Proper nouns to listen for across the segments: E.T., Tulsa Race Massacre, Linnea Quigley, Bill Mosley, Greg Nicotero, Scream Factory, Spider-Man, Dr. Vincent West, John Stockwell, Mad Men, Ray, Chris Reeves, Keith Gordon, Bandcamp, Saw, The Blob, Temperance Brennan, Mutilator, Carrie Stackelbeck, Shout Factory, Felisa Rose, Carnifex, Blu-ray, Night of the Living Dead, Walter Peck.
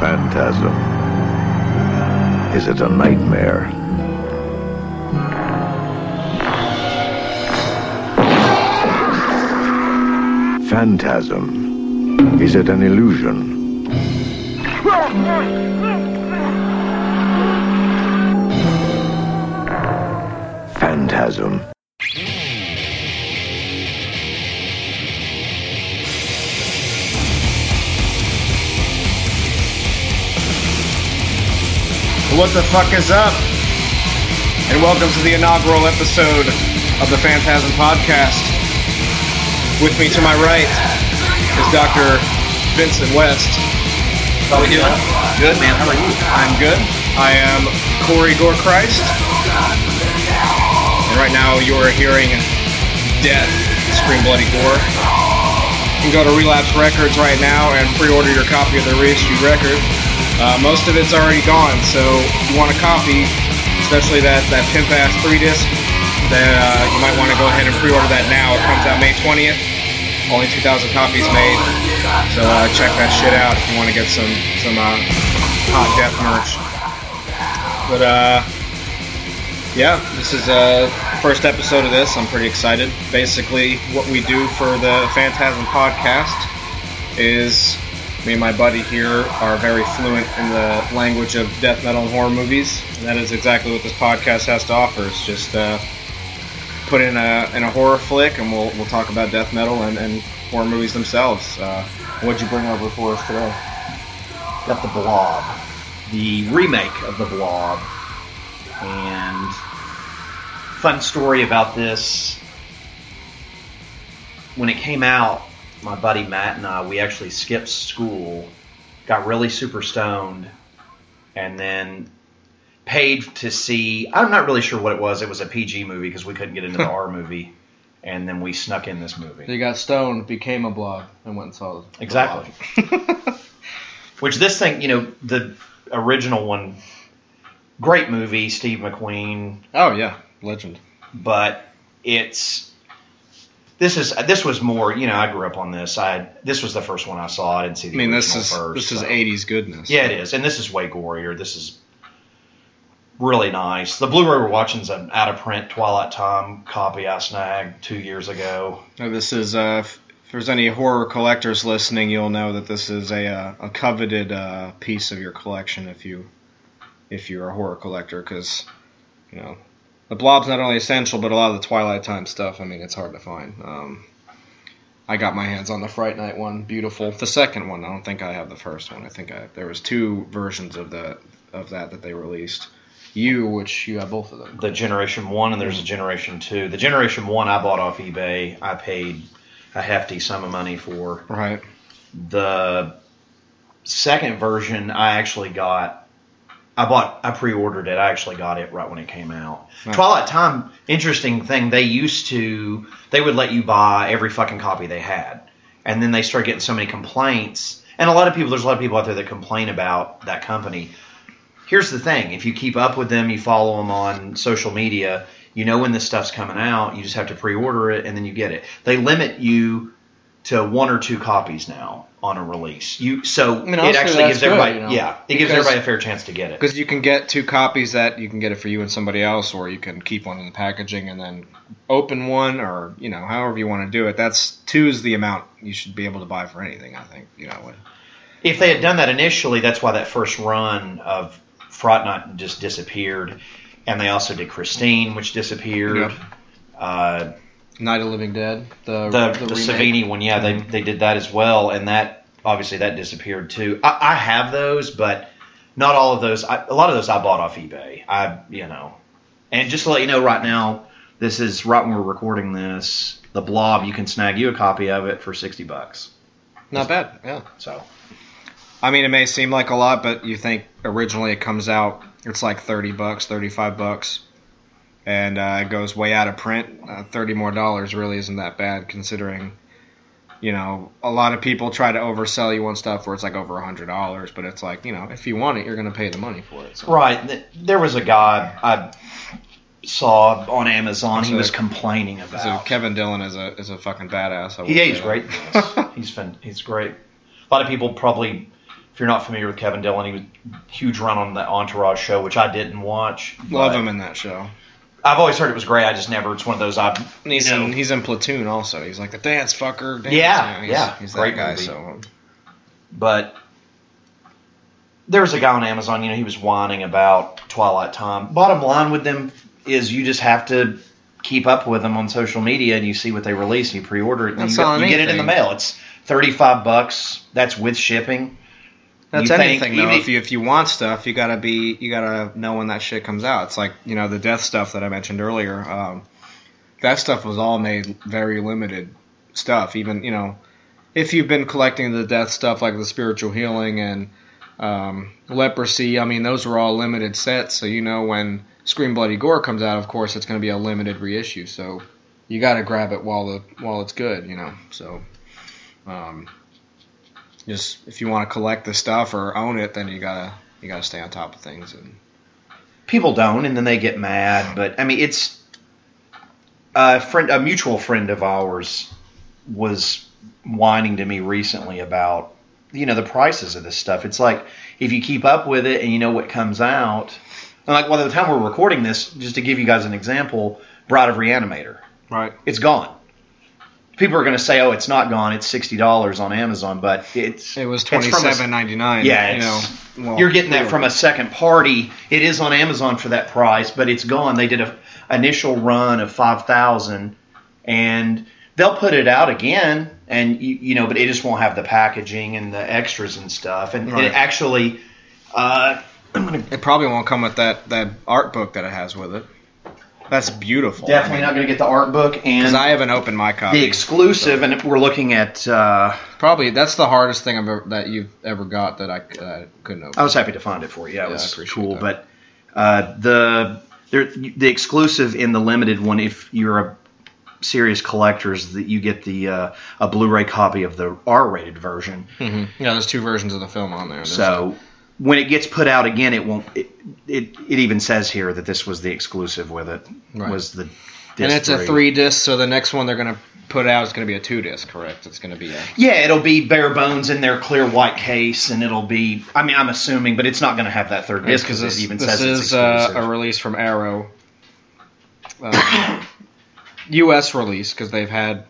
phantasm? Is it a nightmare? Phantasm. Is it an illusion? Phantasm. What the fuck is up? And welcome to the inaugural episode of the Phantasm Podcast. With me to my right is Dr. Vincent West. How are we doing? Good, man. How are you? I'm good. I am Corey Gorechrist. And right now you are hearing Death, Scream Bloody Gore. You can go to Relapse Records right now and pre-order your copy of the reissued record. Most of it's already gone, so if you want a copy, especially that pimp-ass 3-disc, then you might want to go ahead and pre-order that now. It comes out May 20th. Only 2,000 copies made. So check that shit out if you want to get some hot death merch. But yeah, this is the first episode of this. I'm pretty excited. Basically, what we do for the Phantasm Podcast is me and my buddy here are very fluent in the language of death metal and horror movies. And that is exactly what this podcast has to offer. It's just put in a horror flick, and we'll talk about death metal and horror movies themselves. What'd you bring over for us today? Got The Blob, the remake of The Blob, and fun story about this. When it came out, my buddy Matt and I, we actually skipped school, got really super stoned, and then paid to see, I'm not really sure what it was a PG movie because we couldn't get into the R movie, and then we snuck in this movie. They got stoned, became a blob, and went and saw it. Exactly. Which this thing, you know, the original one, great movie, Steve McQueen. Oh yeah, legend. But this was more, you know, I grew up on this. This was the first one I saw. I didn't see the original first. This is 80s goodness. Yeah, it is. And this is way gorier. This is really nice. The Blu-ray we're watching is an out-of-print Twilight Time copy I snagged 2 years ago. Now this is, if there's any horror collectors listening, you'll know that this is a coveted piece of your collection if you're a horror collector, because, you know, The Blob's not only essential, but a lot of the Twilight Time stuff, I mean, it's hard to find. I got my hands on the Fright Night one, beautiful. The second one, I don't think I have the first one. I think there was two versions of that they released. Which you have both of them. The Generation 1 and there's a Generation 2. The Generation 1 I bought off eBay. I paid a hefty sum of money for. Right. The second version I pre-ordered it. I actually got it right when it came out. Right. Twilight Time, interesting thing, they would let you buy every fucking copy they had. And then they started getting so many complaints. And there's a lot of people out there that complain about that company. Here's the thing. If you keep up with them, you follow them on social media, you know when this stuff's coming out. You just have to pre-order it, and then you get it. They limit you to one or two copies now on a release. It actually gives everybody gives everybody a fair chance to get it. Because you can get two copies that you can get it for you and somebody else, or you can keep one in the packaging and then open one, or, you know, however you want to do it. That's two is the amount you should be able to buy for anything, I think. You know, if they had done that initially, that's why that first run of Fright Night just disappeared, and they also did Christine, which disappeared. Yep. Night of the Living Dead, the Savini one, yeah, they did that as well, and that obviously that disappeared too. I have those, but not all of those. A lot of those I bought off eBay. And just to let you know right now, this is right when we're recording this. The Blob, you can snag you a copy of it for $60. Not bad, yeah. So. I mean, it may seem like a lot, but you think originally it comes out, it's like $30, $35, and it goes way out of print. $30 more really isn't that bad, considering, you know, a lot of people try to oversell you on stuff where it's like over $100, but it's like, you know, if you want it, you're going to pay the money for it. So. Right. There was a guy I saw on Amazon. He was complaining about. So Kevin Dillon is a fucking badass. He's great. He's great. A lot of people probably If you're not familiar with Kevin Dillon, he was a huge run on the Entourage show, which I didn't watch. Love him in that show. I've always heard it was great. I just never. It's one of those I've. And he's in Platoon also. He's like the dance fucker. Dance. Yeah, he's great that guy. Movie. So, but there was a guy on Amazon. You know, he was whining about Twilight Time. Bottom line with them is you just have to keep up with them on social media, and you see what they release, and you pre-order it, and you get it in the mail. It's $35. That's with shipping. That's anything though. If you want stuff, you gotta know when that shit comes out. It's like, you know, the death stuff that I mentioned earlier. That stuff was all made very limited stuff. Even, you know, if you've been collecting the death stuff like the spiritual healing and leprosy, I mean, those were all limited sets. So you know when Scream Bloody Gore comes out, of course, it's going to be a limited reissue. So you gotta grab it while it's good, you know. So. Just if you want to collect the stuff or own it, then you gotta stay on top of things. And people don't, and then they get mad. But I mean, it's a mutual friend of ours was whining to me recently about, you know, the prices of this stuff. It's like if you keep up with it and you know what comes out, and like by the time we're recording this, just to give you guys an example, Bride of Reanimator, right? It's gone. People are going to say, "Oh, it's not gone. It's $60 on Amazon," but it was $27.99. Yeah, you're getting that from a second party. It is on Amazon for that price, but it's gone. They did an initial run of 5,000, and they'll put it out again, and but it just won't have the packaging and the extras and stuff. And right. It actually, it probably won't come with that art book that it has with it. That's beautiful. Definitely not going to get the art book. Because I haven't opened my copy. The exclusive, and we're looking at... probably, that's the hardest thing that you've ever got that I couldn't open. I was happy to find it for you. Yeah, it was cool. That. But the exclusive in the limited one, if you're a serious collector, is that you get a Blu-ray copy of the R-rated version. Mm-hmm. Yeah, there's two versions of the film on there. When it gets put out again, it won't. It even says here that this was the exclusive with it. Right. Was the disc and it's a 3-disc, so the next one they're going to put out is going to be a 2-disc, correct? It's going to be it'll be bare bones in their clear white case, and it'll be. I mean, I'm assuming, but it's not going to have that third disc because it even says it's exclusive. This is a release from Arrow, U.S. release because they've had,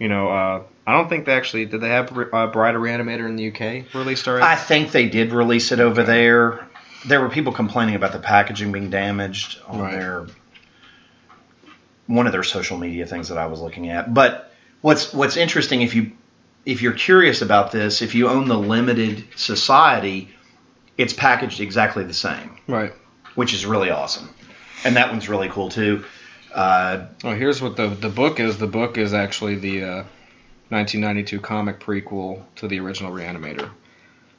I don't think they actually... Did they have Bride of Reanimator in the UK released already? I think they did release it over there. There were people complaining about the packaging being damaged on their... One of their social media things that I was looking at. But what's interesting, if you're curious about this, if you own the limited society, it's packaged exactly the same. Right. Which is really awesome. And that one's really cool, too. Here's what the book is. The book is actually the... 1992 comic prequel to the original Reanimator.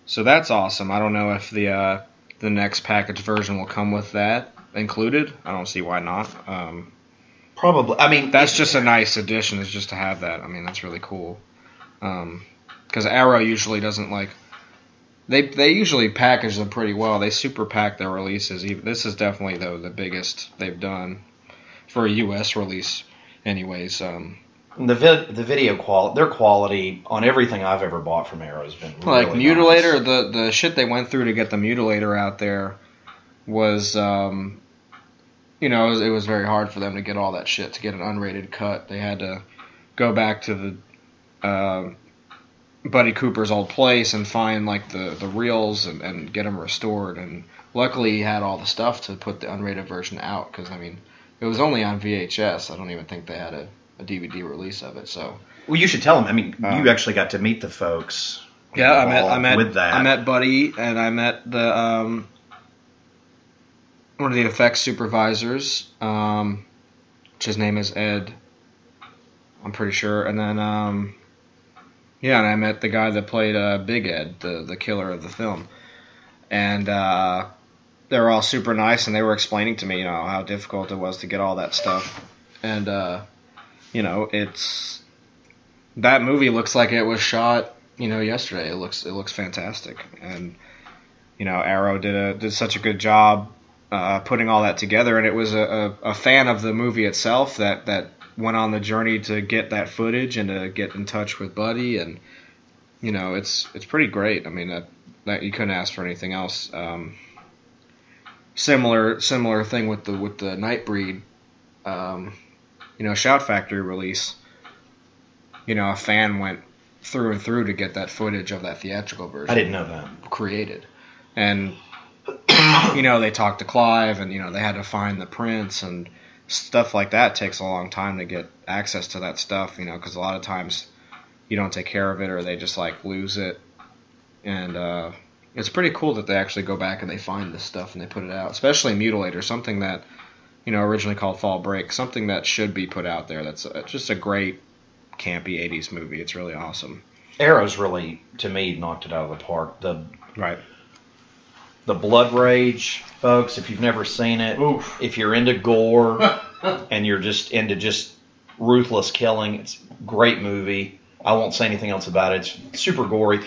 So that's awesome. I don't know if the next packaged version will come with that included. I don't see why not. Probably. I mean, that's just a nice addition is just to have that. I mean, that's really cool. Because Arrow usually doesn't like... They usually package them pretty well. They super pack their releases. This is definitely, though, the biggest they've done for a U.S. release anyways. The video quality, their quality on everything I've ever bought from Arrow has been really like Mutilator. Nice. The shit they went through to get the Mutilator out there was, it was very hard for them to get all that shit to get an unrated cut. They had to go back to the Buddy Cooper's old place and find like the reels and get them restored. And luckily, he had all the stuff to put the unrated version out because I mean, it was only on VHS. I don't even think they had a DVD release of it, so... Well, you should tell them. I mean, you actually got to meet the folks. Yeah, I met Buddy, and I met the one of the effects supervisors, which his name is Ed, I'm pretty sure. And then, and I met the guy that played Big Ed, the killer of the film. And they were all super nice, and they were explaining to me, how difficult it was to get all that stuff. And... it's that movie looks like it was shot, yesterday. It looks fantastic, and Arrow did such a good job putting all that together. And it was a fan of the movie itself that went on the journey to get that footage and to get in touch with Buddy, and it's pretty great. I mean, you couldn't ask for anything else. Similar thing with the Nightbreed, Shout Factory release. You know, a fan went through and through to get that footage of that theatrical version. I didn't know that. Created. And, they talked to Clive, and, they had to find the prints, and stuff like that takes a long time to get access to that stuff, because a lot of times you don't take care of it, or they just, lose it. And it's pretty cool that they actually go back and they find this stuff and they put it out, especially Mutilator, something that, originally called Fall Break, something that should be put out there. That's just a great campy 80s movie. It's really awesome. Arrow's really, to me, knocked it out of the park. The Blood Rage, folks, if you've never seen it, oof. If you're into gore and you're just into just ruthless killing, it's a great movie. I won't say anything else about it. It's super gory.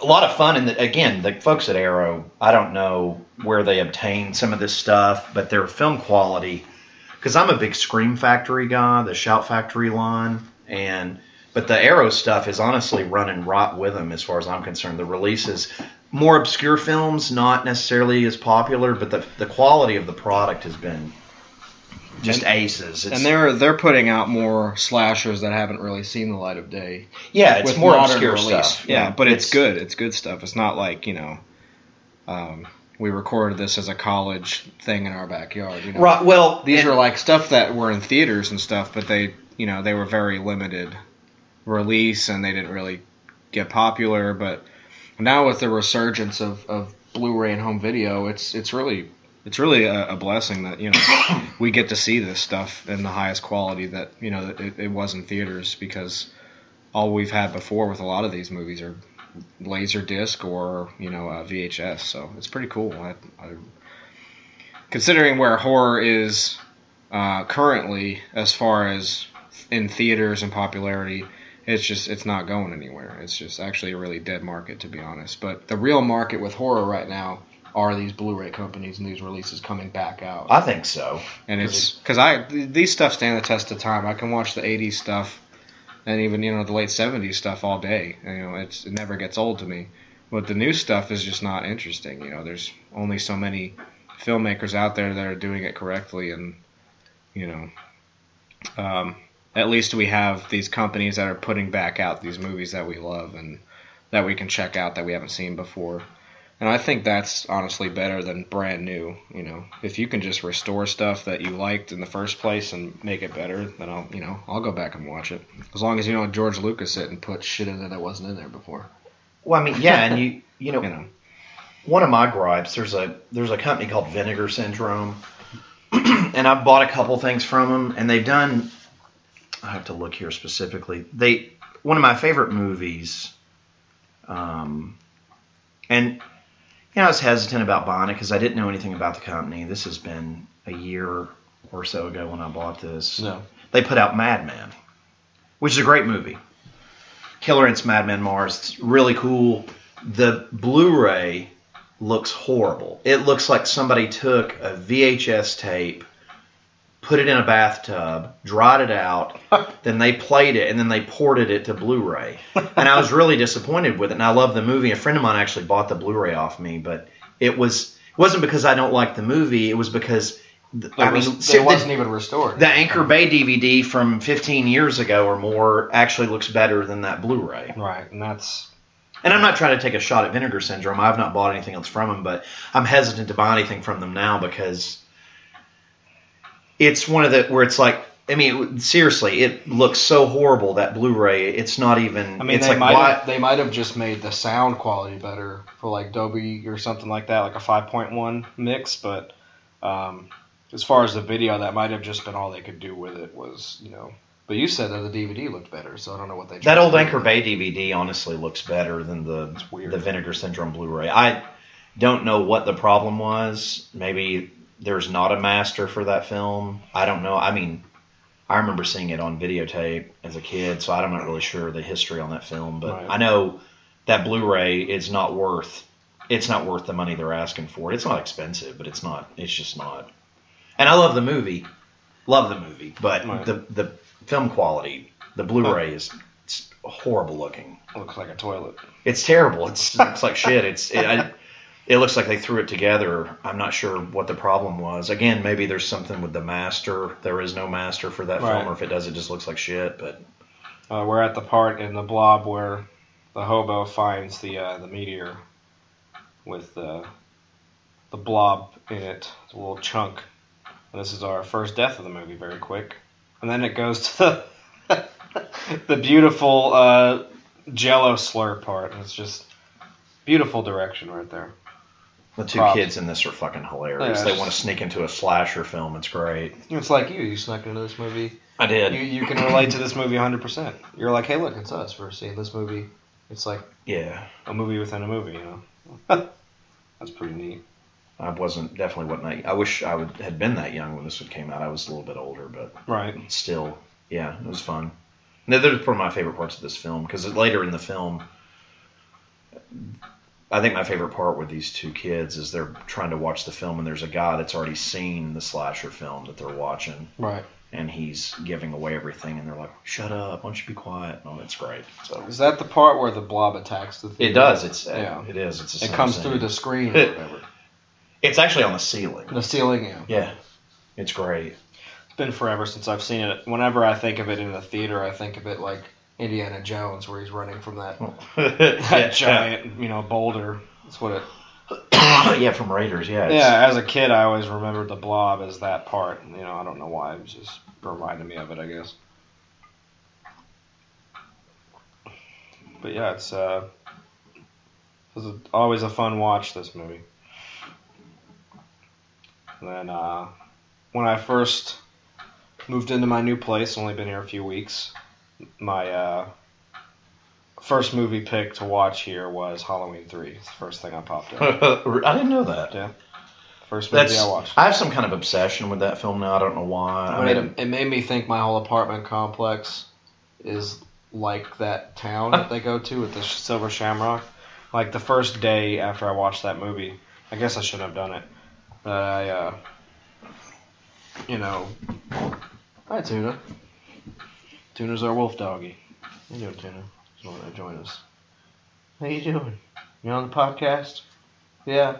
A lot of fun, and again, the folks at Arrow, I don't know where they obtain some of this stuff, but their film quality, because I'm a big Scream Factory guy, the Shout Factory line, but the Arrow stuff is honestly running right with them as far as I'm concerned. The releases, more obscure films, not necessarily as popular, but the quality of the product has been just aces. And they're putting out more slashers that haven't really seen the light of day. Yeah, it's more obscure stuff. Yeah, but it's good. It's good stuff. It's not like, we recorded this as a college thing in our backyard. Right. Well, these are stuff that were in theaters and stuff, but they, they were very limited release and they didn't really get popular. But now with the resurgence of Blu-ray and home video, it's really a blessing that, we get to see this stuff in the highest quality that, it was in theaters, because all we've had before with a lot of these movies are laser disc or, VHS. So it's pretty cool. I considering where horror is currently as far as in theaters and popularity, it's not going anywhere. It's just actually a really dead market, to be honest. But the real market with horror right now are these Blu-ray companies and these releases coming back out. I think so. And it's because these stuff stand the test of time. I can watch the 80s stuff and even, the late 70s stuff all day. And, it never gets old to me. But the new stuff is just not interesting. There's only so many filmmakers out there that are doing it correctly. And, at least we have these companies that are putting back out these movies that we love and that we can check out that we haven't seen before. And I think that's honestly better than brand new, If you can just restore stuff that you liked in the first place and make it better, then I'll go back and watch it. As long as you don't George Lucas it and put shit in there that wasn't in there before. Well, and one of my gripes, there's a company called Vinegar Syndrome, and I've bought a couple things from them, and they've done – I have to look here specifically. One of my favorite movies, and – I was hesitant about buying it because I didn't know anything about the company. This has been a year or so ago when I bought this. No. They put out Mad Men, which is a great movie. Killer Ants, Mad Men, Mars. It's really cool. The Blu-ray looks horrible. It looks like somebody took a VHS tape, put it in a bathtub, dried it out, then they played it, and then they ported it to Blu-ray. And I was really disappointed with it, and I love the movie. A friend of mine actually bought the Blu-ray off me, but it wasn't because I don't like the movie. It was because it wasn't even restored. The Anchor Bay DVD from 15 years ago or more actually looks better than that Blu-ray. Right, and that's... And I'm not trying to take a shot at Vinegar Syndrome. I've not bought anything else from them, but I'm hesitant to buy anything from them now because... It's one of the where it's like, seriously, it looks so horrible, that Blu-ray. It's not even. It's they might have just made the sound quality better for Dolby or something like that, like a 5.1 mix. But as far as the video, that might have just been all they could do with it was, But you said that the DVD looked better, so I don't know what they. That old Anchor Bay DVD honestly looks better than the Vinegar Syndrome Blu-ray. I don't know what the problem was. Maybe. There's not a master for that film. I don't know. I remember seeing it on videotape as a kid, so I'm not really sure the history on that film. But right. I know that Blu-ray is not worth the money they're asking for. It's not expensive, but it's just not. And I love the movie. But the film quality, the Blu-ray is horrible looking. Looks like a toilet. It's terrible. It looks like shit. It looks like they threw it together. I'm not sure what the problem was. Again, maybe there's something with the master. There is no master for that film, or if it does, it just looks like shit. But we're at the part in The Blob where the hobo finds the meteor with the blob in it. It's a little chunk. And this is our first death of the movie, very quick. And then it goes to the beautiful Jell-O slur part. It's just beautiful direction right there. The two kids in this are fucking hilarious. Yeah, they want to sneak into a slasher film. It's great. It's like you snuck into this movie. I did. You can relate to this movie 100%. You're like, hey, look, it's us. We're seeing this movie. It's like a movie within a movie, you know. That's pretty neat. I definitely wasn't. I wish I had been that young when this one came out. I was a little bit older, but still, yeah, it was fun. Now, they're one of my favorite parts of this film, because later in the film, I think my favorite part with these two kids is they're trying to watch the film, and there's a guy that's already seen the slasher film that they're watching. Right. And he's giving away everything, and they're like, shut up, why don't you be quiet? Oh, that's great. So, is that the part where the blob attacks the theater? It does. It is. It's it comes through the screen or whatever. It's actually on the ceiling. The ceiling, yeah. Yeah. It's great. It's been forever since I've seen it. Whenever I think of it in the theater, I think of it like Indiana Jones, where he's running from that giant, boulder. That's what it... yeah, from Raiders, yeah. Yeah, as a kid, I always remembered the blob as that part. You know, I don't know why. It was just reminded me of it, I guess. But yeah, it's always a fun watch, this movie. And then when I first moved into my new place, only been here a few weeks, my first movie pick to watch here was Halloween 3. It's the first thing I popped up. I didn't know that. Yeah. First movie I watched. I have some kind of obsession with that film now. I don't know why. It made me think my whole apartment complex is like that town that they go to with the Silver Shamrock. Like the first day after I watched that movie, I guess I shouldn't have done it. That hi, Tuna. Tuna's our wolf doggy. How you doing, Tuna? Just wanted to join us. How you doing? You on the podcast? Yeah.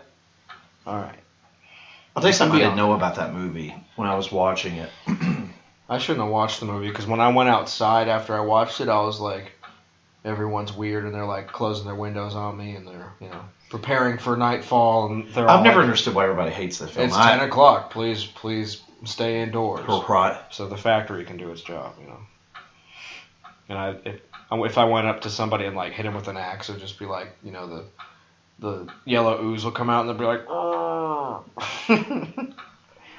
All right. I'll tell you something I didn't know about that movie when I was watching it. I shouldn't have watched the movie, because when I went outside after I watched it, I was like, everyone's weird, and they're like closing their windows on me, and they're preparing for nightfall. And I've never understood why everybody hates the film. It's 10 o'clock. Please stay indoors. Right. So the factory can do its job, And if I went up to somebody and like hit him with an axe, it'd just be like the yellow ooze will come out, and they'll be like, oh.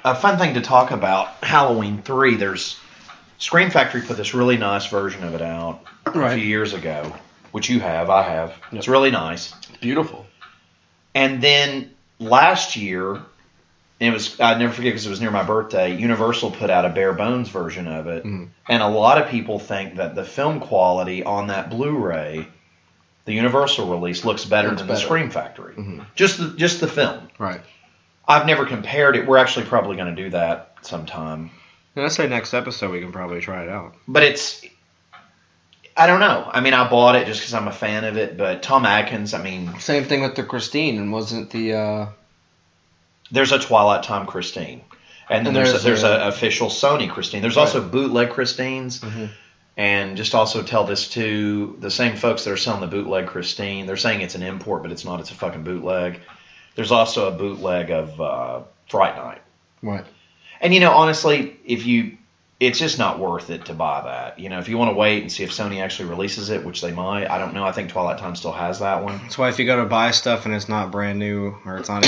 A fun thing to talk about Halloween 3. There's Scream Factory put this really nice version of it out a few years ago, which you have, I have. Yep. It's really nice. It's beautiful. And then last year, I'd never forget because it was near my birthday, Universal put out a bare bones version of it. Mm. And a lot of people think that the film quality on that Blu-ray, the Universal release, looks better than the Scream Factory. Mm-hmm. Just the film. Right. I've never compared it. We're actually probably going to do that sometime. Yeah, I'd say next episode we can probably try it out. But I don't know. I mean, I bought it just because I'm a fan of it, but Tom Atkins, same thing with the Christine, and wasn't the... There's a Twilight Time Christine. And then there's an official Sony Christine. There's also bootleg Christines. Mm-hmm. And just also tell this to the same folks that are selling the bootleg Christine. They're saying it's an import, but it's not. It's a fucking bootleg. There's also a bootleg of Fright Night. Right. And, honestly, it's just not worth it to buy that. If you want to wait and see if Sony actually releases it, which they might, I don't know. I think Twilight Time still has that one. That's why if you go to buy stuff and it's not brand new or it's not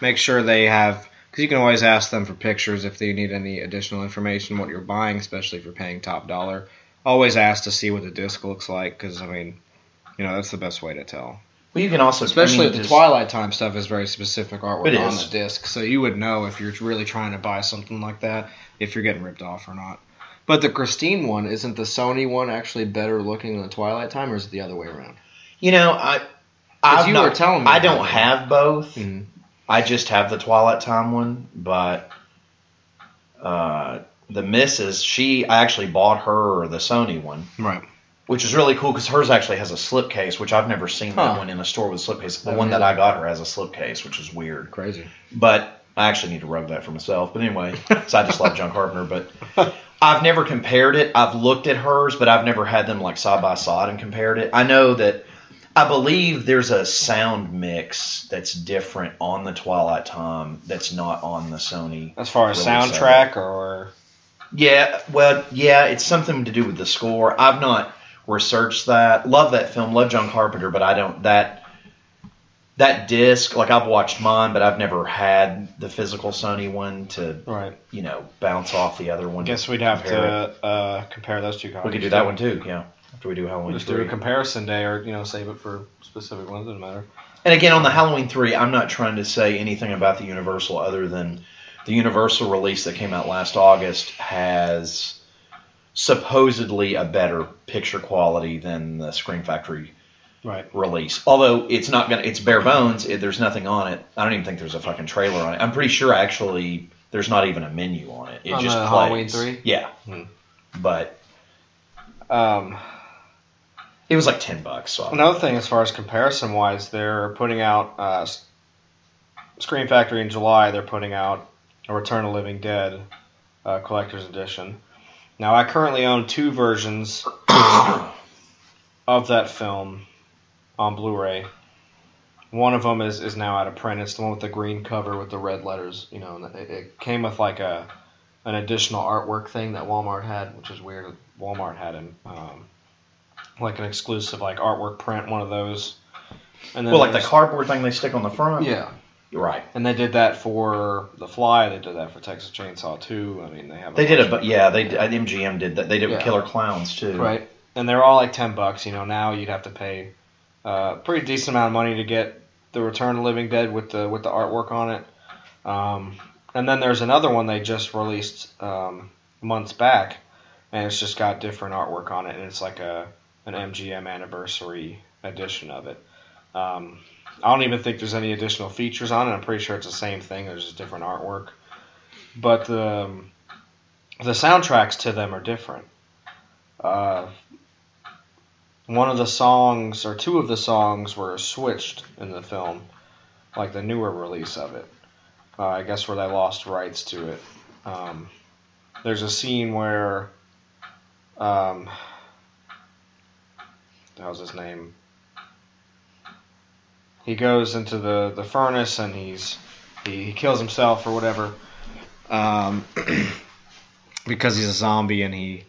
make sure they have – because you can always ask them for pictures if they need any additional information, what you're buying, especially if you're paying top dollar. Always ask to see what the disc looks like because, that's the best way to tell. Well, you can also... Especially the Twilight Time stuff is very specific artwork on the disc, so you would know if you're really trying to buy something like that, if you're getting ripped off or not. But the Christine one, isn't the Sony one actually better looking than the Twilight Time, or is it the other way around? You were telling me I don't have both. Mm-hmm. I just have the Twilight Time one, but the missus, I actually bought her the Sony one. Right. which is really cool because hers actually has a slipcase, which I've never seen that one in a store with a slipcase. The one that I got her has a slipcase, which is weird. Crazy. But I actually need to rub that for myself. But anyway, so I just love John Carpenter. But I've never compared it. I've looked at hers, but I've never had them like side by side and compared it. I know that I believe there's a sound mix that's different on the Twilight Time that's not on the Sony. As far as soundtrack or... Yeah, well, yeah, it's something to do with the score. I've not researched that. Love that film, love John Carpenter, but I don't... That disc, like I've watched mine, but I've never had the physical Sony one to, you know, bounce off the other one. Guess we'd have to compare those two copies. We could do that one too, yeah. After we do Halloween 3. We'll just do a comparison day or, you know, save it for specific ones. Doesn't matter. And again, on the Halloween 3, I'm not trying to say anything about the Universal other than the Universal release that came out last August has supposedly a better picture quality than the Scream Factory release. Although it's not gonna, it's bare bones. There's nothing on it. I don't even think there's a fucking trailer on it. I'm pretty sure actually there's not even a menu on it. It on just plays. Halloween 3? Yeah, but it was like $10. So another thing, as far as comparison wise, they're putting out. Scream Factory in July, they're putting out a Return of the Living Dead collector's edition. Now, I currently own two versions of that film on Blu-ray. One of them is now out of print. It's the one with the green cover with the red letters. You know, it came with like an additional artwork thing that Walmart had, which is weird. Walmart had like an exclusive like artwork print, one of those. And then well, like the cardboard thing they stick on the front. Yeah. Right, and they did that for The Fly. They did that for Texas Chainsaw 2. I mean, they have. They did it, but yeah, they MGM did that. They did it with Killer Clowns too. Right, and they're all like $10. You know, now you'd have to pay a pretty decent amount of money to get the Return of the Living Dead with the artwork on it. And then there's another one they just released months back, and it's just got different artwork on it, and it's like an MGM anniversary edition of it. I don't even think there's any additional features on it. I'm pretty sure it's the same thing. There's just different artwork. But the soundtracks to them are different. One of the songs, or two of the songs, were switched in the film, like the newer release of it. I guess where they lost rights to it. There's a scene where... that was his name... He goes into the furnace and he kills himself or whatever because he's a zombie and he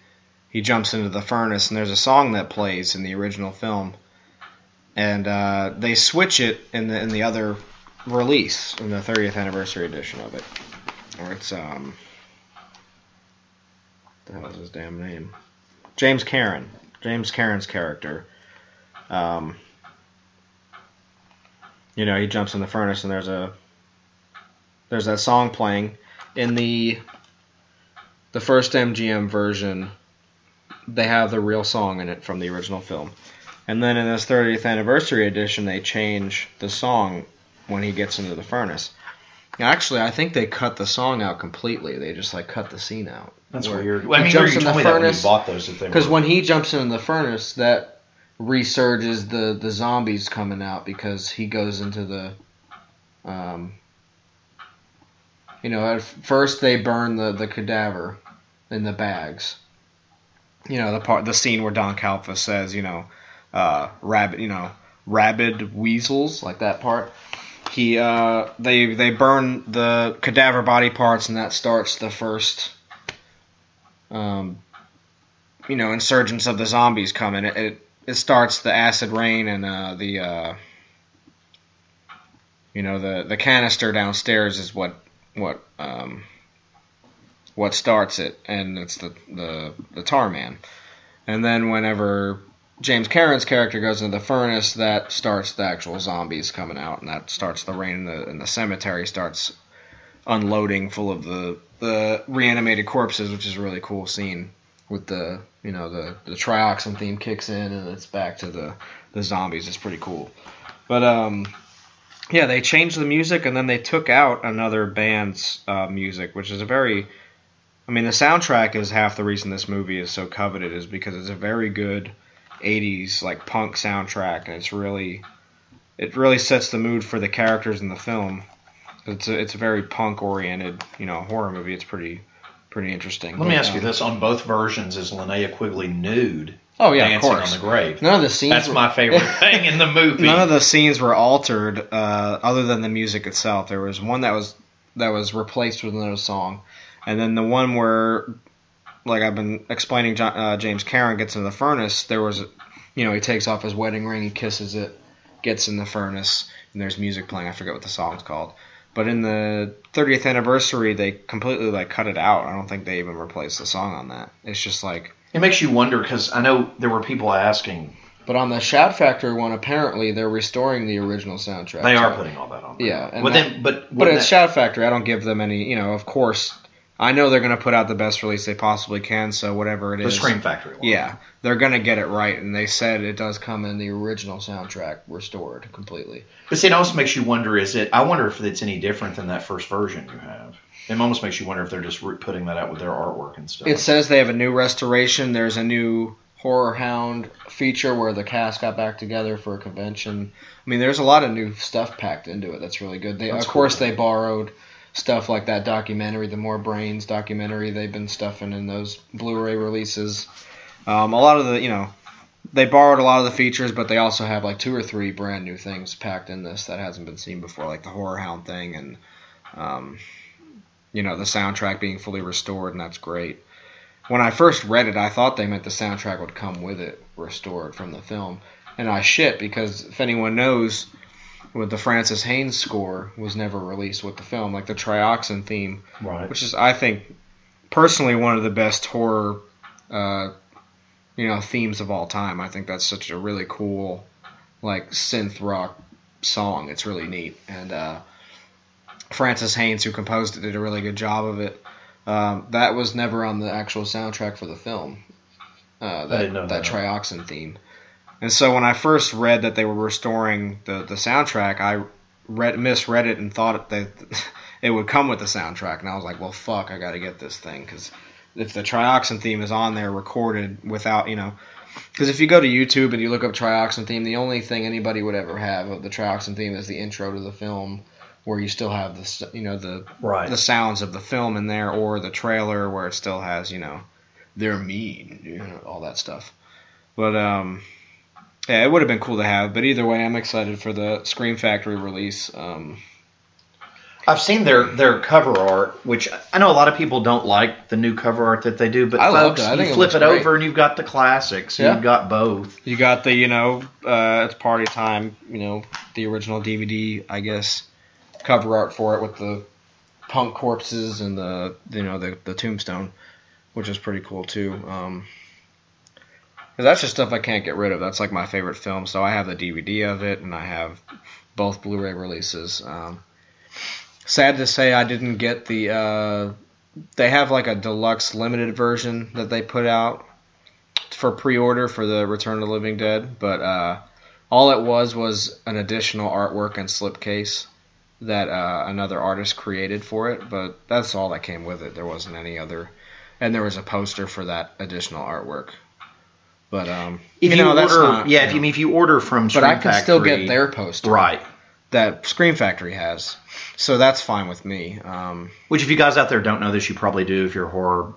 jumps into the furnace and there's a song that plays in the original film and they switch it in the other release in the 30th anniversary edition of it or it's that was his damn name James Karen's character You know, he jumps in the furnace, and there's that song playing in the first MGM version. They have the real song in it from the original film, and then in this 30th anniversary edition, they change the song when he gets into the furnace. Now, actually, I think they cut the song out completely. They just like cut the scene out. That's weird. Well, I mean, you told me that when you bought those, because when he jumps in the furnace, that resurges the zombies coming out because he goes into the you know at first they burn the cadaver in the bags you know the scene where Don Calfa says you know rabid weasels like that part he they burn the cadaver body parts and that starts the first you know insurgence of the zombies coming It starts the acid rain and the canister downstairs is what starts it, and it's the tar man. And then whenever James Cameron's character goes into the furnace, that starts the actual zombies coming out, and that starts the rain. And the cemetery starts unloading full of the reanimated corpses, which is a really cool scene. With the Trioxin theme kicks in and it's back to the zombies. It's pretty cool. But yeah, they changed the music and then they took out another band's music, which is the soundtrack is half the reason this movie is so coveted is because it's a very good 80s like punk soundtrack, and it really sets the mood for the characters in the film. It's a very punk oriented, horror movie. It's pretty interesting. Let me ask you this: on both versions, is Linnea Quigley nude? Oh yeah, dancing of course. On the grave. None of the scenes. That's my favorite thing in the movie. None of the scenes were altered, other than the music itself. There was one that was replaced with another song, and then the one where, like I've been explaining, James Karen gets into the furnace. There was, he takes off his wedding ring, he kisses it, gets in the furnace, and there's music playing. I forget what the song's called. But in the 30th anniversary, they completely cut it out. I don't think they even replaced the song on that. It's just like it makes you wonder, because I know there were people asking. But on the Shout Factory one, apparently they're restoring the original soundtrack. They are putting all that on. There. Yeah, but it's Shout Factory. I don't give them any. Of course, I know they're going to put out the best release they possibly can. So whatever it is, the Scream Factory one. Yeah, they're going to get it right, and they said it does come in the original soundtrack restored completely. But see, it almost makes you wonder. I wonder if it's any different than that first version you have. It almost makes you wonder if they're just putting that out with their artwork and stuff. It says they have a new restoration. There's a new Horror Hound feature where the cast got back together for a convention. I mean, there's a lot of new stuff packed into it that's really good. Of course, they borrowed stuff like that documentary, the More Brains documentary they've been stuffing in those Blu-ray releases. A lot of the, they borrowed a lot of the features, but they also have like 2 or 3 brand new things packed in this that hasn't been seen before, like the Horror Hound thing and... the soundtrack being fully restored, and that's great. When I first read it, I thought they meant the soundtrack would come with it restored from the film. And I shit, because if anyone knows, with the Francis Haynes score was never released with the film, like the Trioxin theme, right. Which is, I think, personally one of the best horror themes of all time. I think that's such a really cool synth rock song. It's really neat. And Francis Haynes, who composed it, did a really good job of it. That was never on the actual soundtrack for the film, that Trioxin theme. And so when I first read that they were restoring the soundtrack, I misread it and thought that it would come with the soundtrack. And I was like, well, fuck, I got to get this thing, because if the Trioxin theme is on there recorded without, Because if you go to YouTube and you look up Trioxin theme, the only thing anybody would ever have of the Trioxin theme is the intro to the film, where you still have the the sounds of the film in there, or the trailer where it still has they're mean, all that stuff. But it would have been cool to have. But either way, I'm excited for the Scream Factory release. I've seen their cover art, which I know a lot of people don't like the new cover art that they do. But I folks, love that. You flip it over and you've got the classics. Yeah. You've got both. You got the it's party time. The original DVD, I guess. Cover art for it with the punk corpses and the tombstone, which is pretty cool too. Because that's just stuff I can't get rid of. That's my favorite film, so I have the DVD of it and I have both Blu-ray releases. Sad to say, I didn't get the. They have a deluxe limited version that they put out for pre-order for the Return of the Living Dead, but all it was an additional artwork and slipcase that another artist created for it, but that's all that came with it. There wasn't any other, and there was a poster for that additional artwork. But if you order from Scream Factory, but I can still get their poster, right? That Scream Factory has, so that's fine with me. Which, if you guys out there don't know this, you probably do if you're horror,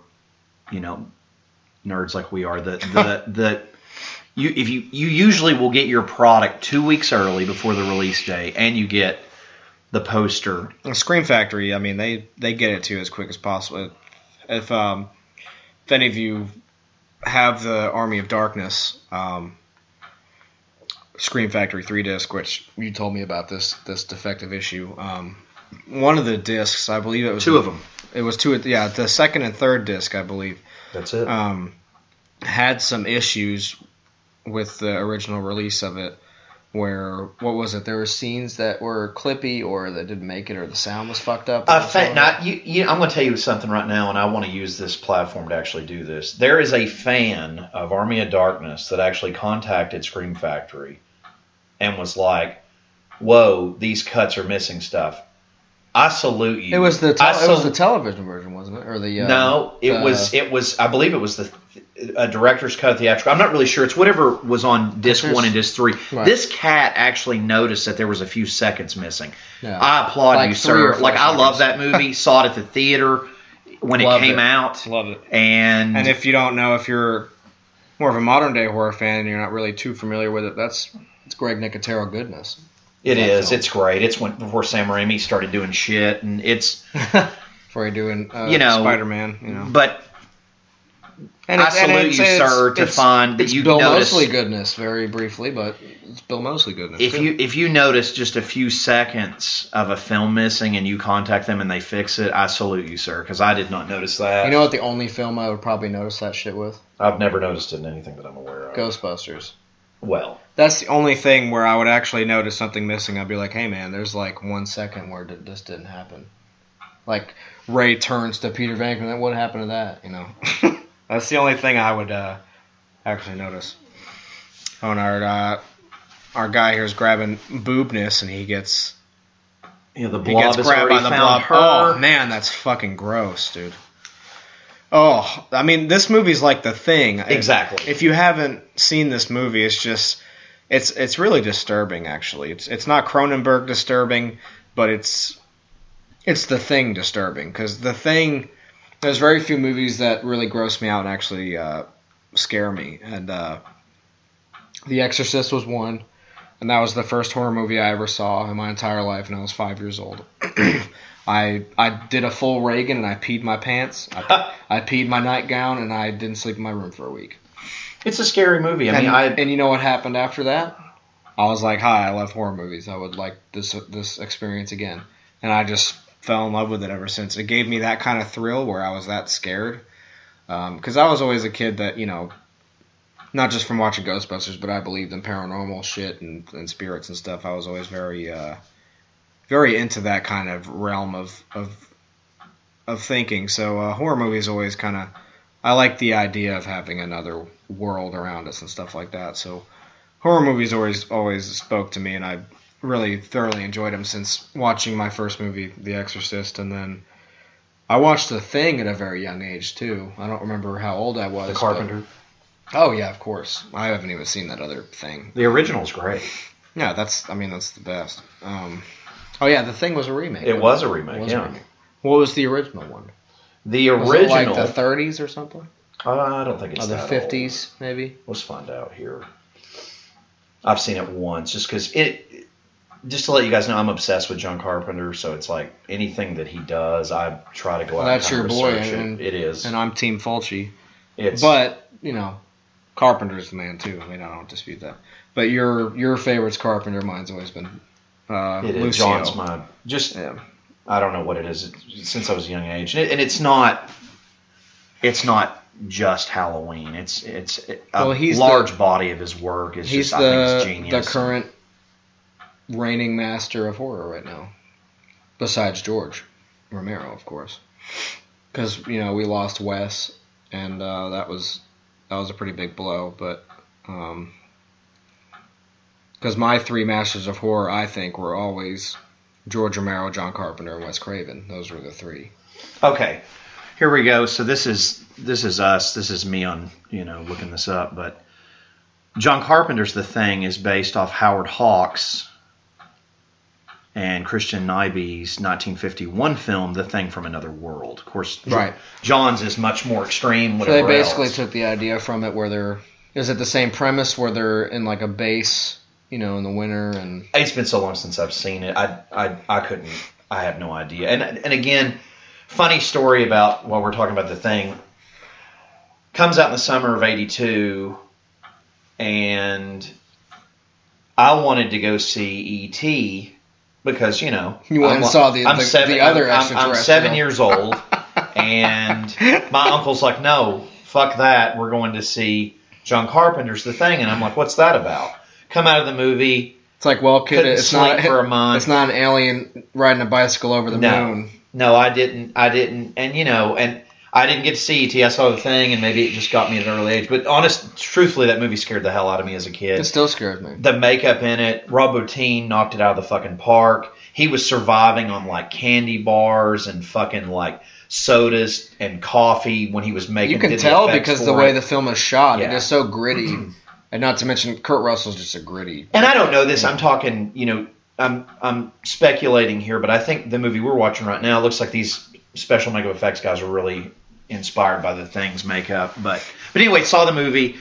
nerds like we are. You usually will get your product 2 weeks early before the release day, and you get the poster. Scream Factory, I mean, they get it to you as quick as possible. If any of you have the Army of Darkness Scream Factory 3 disc, which you told me about this defective issue, one of the discs, I believe it was... Two of them. It was two, yeah, the second and third disc, I believe. That's it. Had some issues with the original release of it. Where, what was it? There were scenes that were clippy or that didn't make it, or the sound was fucked up. I'm going to tell you something right now, and I want to use this platform to actually do this. There is a fan of Army of Darkness that actually contacted Scream Factory and was like, whoa, these cuts are missing stuff. I salute you. It was the television version, wasn't it? Or the no, it was. I believe it was the director's cut theatrical. I'm not really sure. It's whatever was on disc one and disc three. Right. This cat actually noticed that there was a few seconds missing. Yeah. I applaud you, sir. Like I love that movie. Saw it at the theater when it came out. Love it. And if you don't know, if you're more of a modern day horror fan and you're not really too familiar with it, it's Greg Nicotero goodness. It is. Film. It's great. It's before Sam Raimi started doing shit, and it's before he doing Spider-Man. You know, but I salute you, sir, to find that you noticed. Bill Mosley goodness, very briefly, but it's Bill Mosley goodness. If you notice just a few seconds of a film missing and you contact them and they fix it, I salute you, sir, because I did not notice that. You know what? The only film I would probably notice that shit with. I've never noticed it in anything that I'm aware of. Ghostbusters. Well, that's the only thing where I would actually notice something missing. I'd be like, hey, man, there's like 1 second where this didn't happen. Like Ray turns to Peter Venkman. What happened to that? You know, that's the only thing I would actually notice. Oh, and our guy here is grabbing boobness, and he gets the blob is grabbed by the blob. Oh man, that's fucking gross, dude. Oh, I mean, this movie's like The Thing. Exactly. If you haven't seen this movie, it's just it's really disturbing. Actually, it's not Cronenberg disturbing, but it's The Thing disturbing, because The Thing, there's very few movies that really gross me out and actually scare me. And The Exorcist was one, and that was the first horror movie I ever saw in my entire life, and I was 5 years old. I did a full Reagan, and I peed my pants. I peed my nightgown, and I didn't sleep in my room for a week. It's a scary movie. And you know what happened after that? I was like, hi, I love horror movies. I would like this experience again. And I just fell in love with it ever since. It gave me that kind of thrill where I was that scared. Because I was always a kid that, not just from watching Ghostbusters, but I believed in paranormal shit and spirits and stuff. I was always very... very into that kind of realm of thinking. So horror movies always kind of – I like the idea of having another world around us and stuff like that. So horror movies always spoke to me, and I really thoroughly enjoyed them since watching my first movie, The Exorcist. And then I watched The Thing at a very young age too. I don't remember how old I was. The Carpenter. Oh, yeah, of course. I haven't even seen that other thing. The original's great. Yeah, that's the best. Oh, yeah, The Thing was a remake. It was a remake, yeah. What was the original one? The original... Was it like the 30s or something? I don't think it's that old. Or the 50s, maybe? Let's find out here. I've seen it once, just because it... Just to let you guys know, I'm obsessed with John Carpenter, so it's like anything that he does, I try to go out and research it. That's your boy. It is. And I'm Team Fulci. But, Carpenter's the man, too. I don't dispute that. But your favorite's Carpenter. Mine's always been... it is John's mind. I don't know what it is since I was a young age, and it's not just Halloween. It's a large body of his work is just I think it's genius. The current reigning master of horror right now, besides George Romero, of course, because we lost Wes, and that was a pretty big blow, but. Because my three masters of horror, I think, were always George Romero, John Carpenter, and Wes Craven. Those were the three. Okay, here we go. So this is us. This is me on looking this up. But John Carpenter's The Thing is based off Howard Hawks and Christian Nyby's 1951 film The Thing from Another World. Of course, right. John's is much more extreme. So they basically took the idea from it where they're – is it the same premise where they're in like a base – in the winter, and it's been so long since I've seen it. I couldn't. I have no idea. And again, funny story about while we're talking about The Thing. Comes out in the summer of '82, and I wanted to go see E.T. because you went and saw I'm 7 years old, and my uncle's like, no, fuck that. We're going to see John Carpenter's The Thing, and I'm like, what's that about? Come out of the movie. It's like, well, kid, it's not for a month. It's not an alien riding a bicycle over the moon. No, I didn't. And I didn't get to see E.T. I saw The Thing, and maybe it just got me at an early age. But truthfully, that movie scared the hell out of me as a kid. It still scared me. The makeup in it. Rob Bottin knocked it out of the fucking park. He was surviving on, like, candy bars and fucking, like, sodas and coffee when he was making the effects. You can tell because the way the film is shot. Yeah. It is so gritty. And not to mention, Kurt Russell's just a gritty. And I don't know this. I'm talking, you know, I'm speculating here, but I think the movie we're watching right now looks like these special makeup effects guys are really inspired by The Thing's makeup. But anyway, saw the movie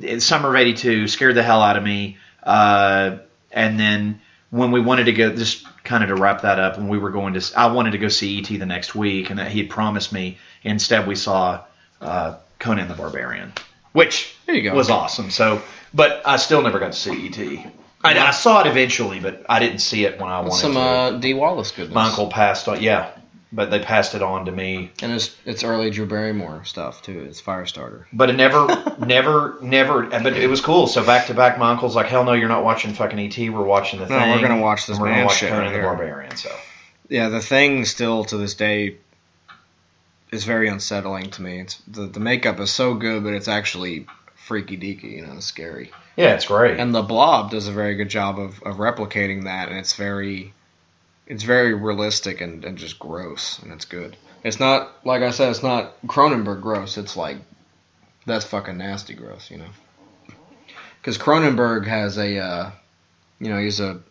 in summer of '82, scared the hell out of me. And then when we wanted to go, just kind of to wrap that up, when we were going to, I wanted to go see E.T. the next week, and that he had promised me. Instead, we saw Conan the Barbarian, which was awesome. So, but I still never got to see E.T. I saw it eventually, but I didn't see it when I wanted to. Some D. Wallace goodness. My uncle passed on, yeah. But they passed it on to me. And it's early Drew Barrymore stuff, too. It's Firestarter. But it never. But it was cool. So back to back, my uncle's like, hell no, you're not watching fucking E.T. We're watching The Thing. No, we're going to watch this man shit. We're going to watch Conan the Barbarian. So. Yeah, The Thing still to this day is very unsettling to me. It's, the makeup is so good, but it's actually freaky deaky, you know, it's scary. Yeah, it's great. And The Blob does a very good job of replicating that, and it's very realistic and just gross, and it's good. It's not, like I said, it's not Cronenberg gross. It's like, that's fucking nasty gross, you know. Because Cronenberg has he's a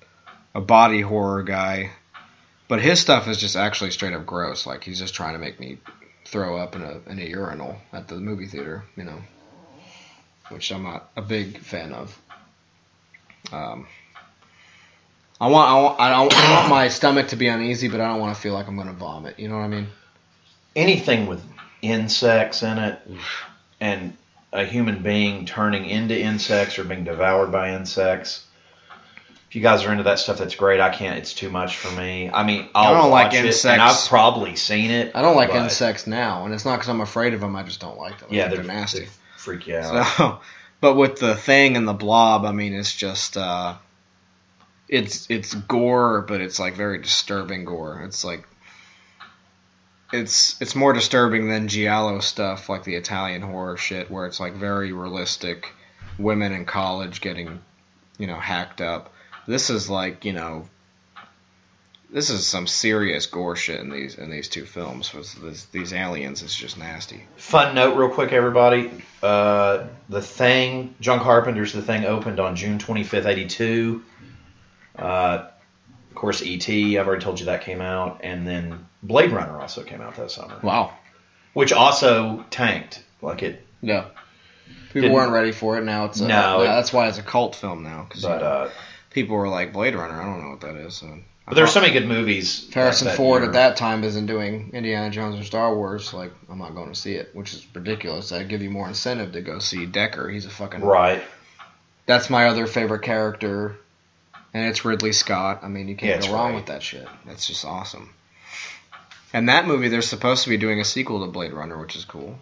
body horror guy, but his stuff is just actually straight up gross. Like, he's just trying to make me throw up in a urinal at the movie theater, you know, which I'm not a big fan of. I want my stomach to be uneasy, but I don't want to feel like I'm going to vomit. You know what I mean? Anything with insects in it and a human being turning into insects or being devoured by insects. If you guys are into that stuff, that's great. I can't. It's too much for me. I mean, I don't like insects, and I've probably seen it. I don't like insects now, and it's not because I'm afraid of them. I just don't like them. Yeah, they're nasty. They freak you out. So, but with The Thing and The Blob, I mean, it's just... It's gore, but it's like very disturbing gore. It's like it's more disturbing than Giallo stuff, like the Italian horror shit, where it's like very realistic women in college getting, you know, hacked up. This is like, you know, this is some serious gore shit in these two films with these aliens. It's just nasty. Fun note, real quick, everybody. The Thing, John Carpenter's The Thing, opened on June 25th, '82. Of course, E.T., I've already told you that came out, and then Blade Runner also came out that summer. Wow. Which also tanked. Like it. Yeah. People weren't ready for it. Now it's that's why it's a cult film now. Cause, but people were like, Blade Runner, I don't know what that is. So but there's so many good movies. Harrison Ford at that time isn't doing Indiana Jones or Star Wars. Like, I'm not going to see it, which is ridiculous. That'd give you more incentive to go see Decker. He's a fucking... Right. That's my other favorite character. And it's Ridley Scott. I mean, you can't go wrong with that shit. That's just awesome. And that movie, they're supposed to be doing a sequel to Blade Runner, which is cool.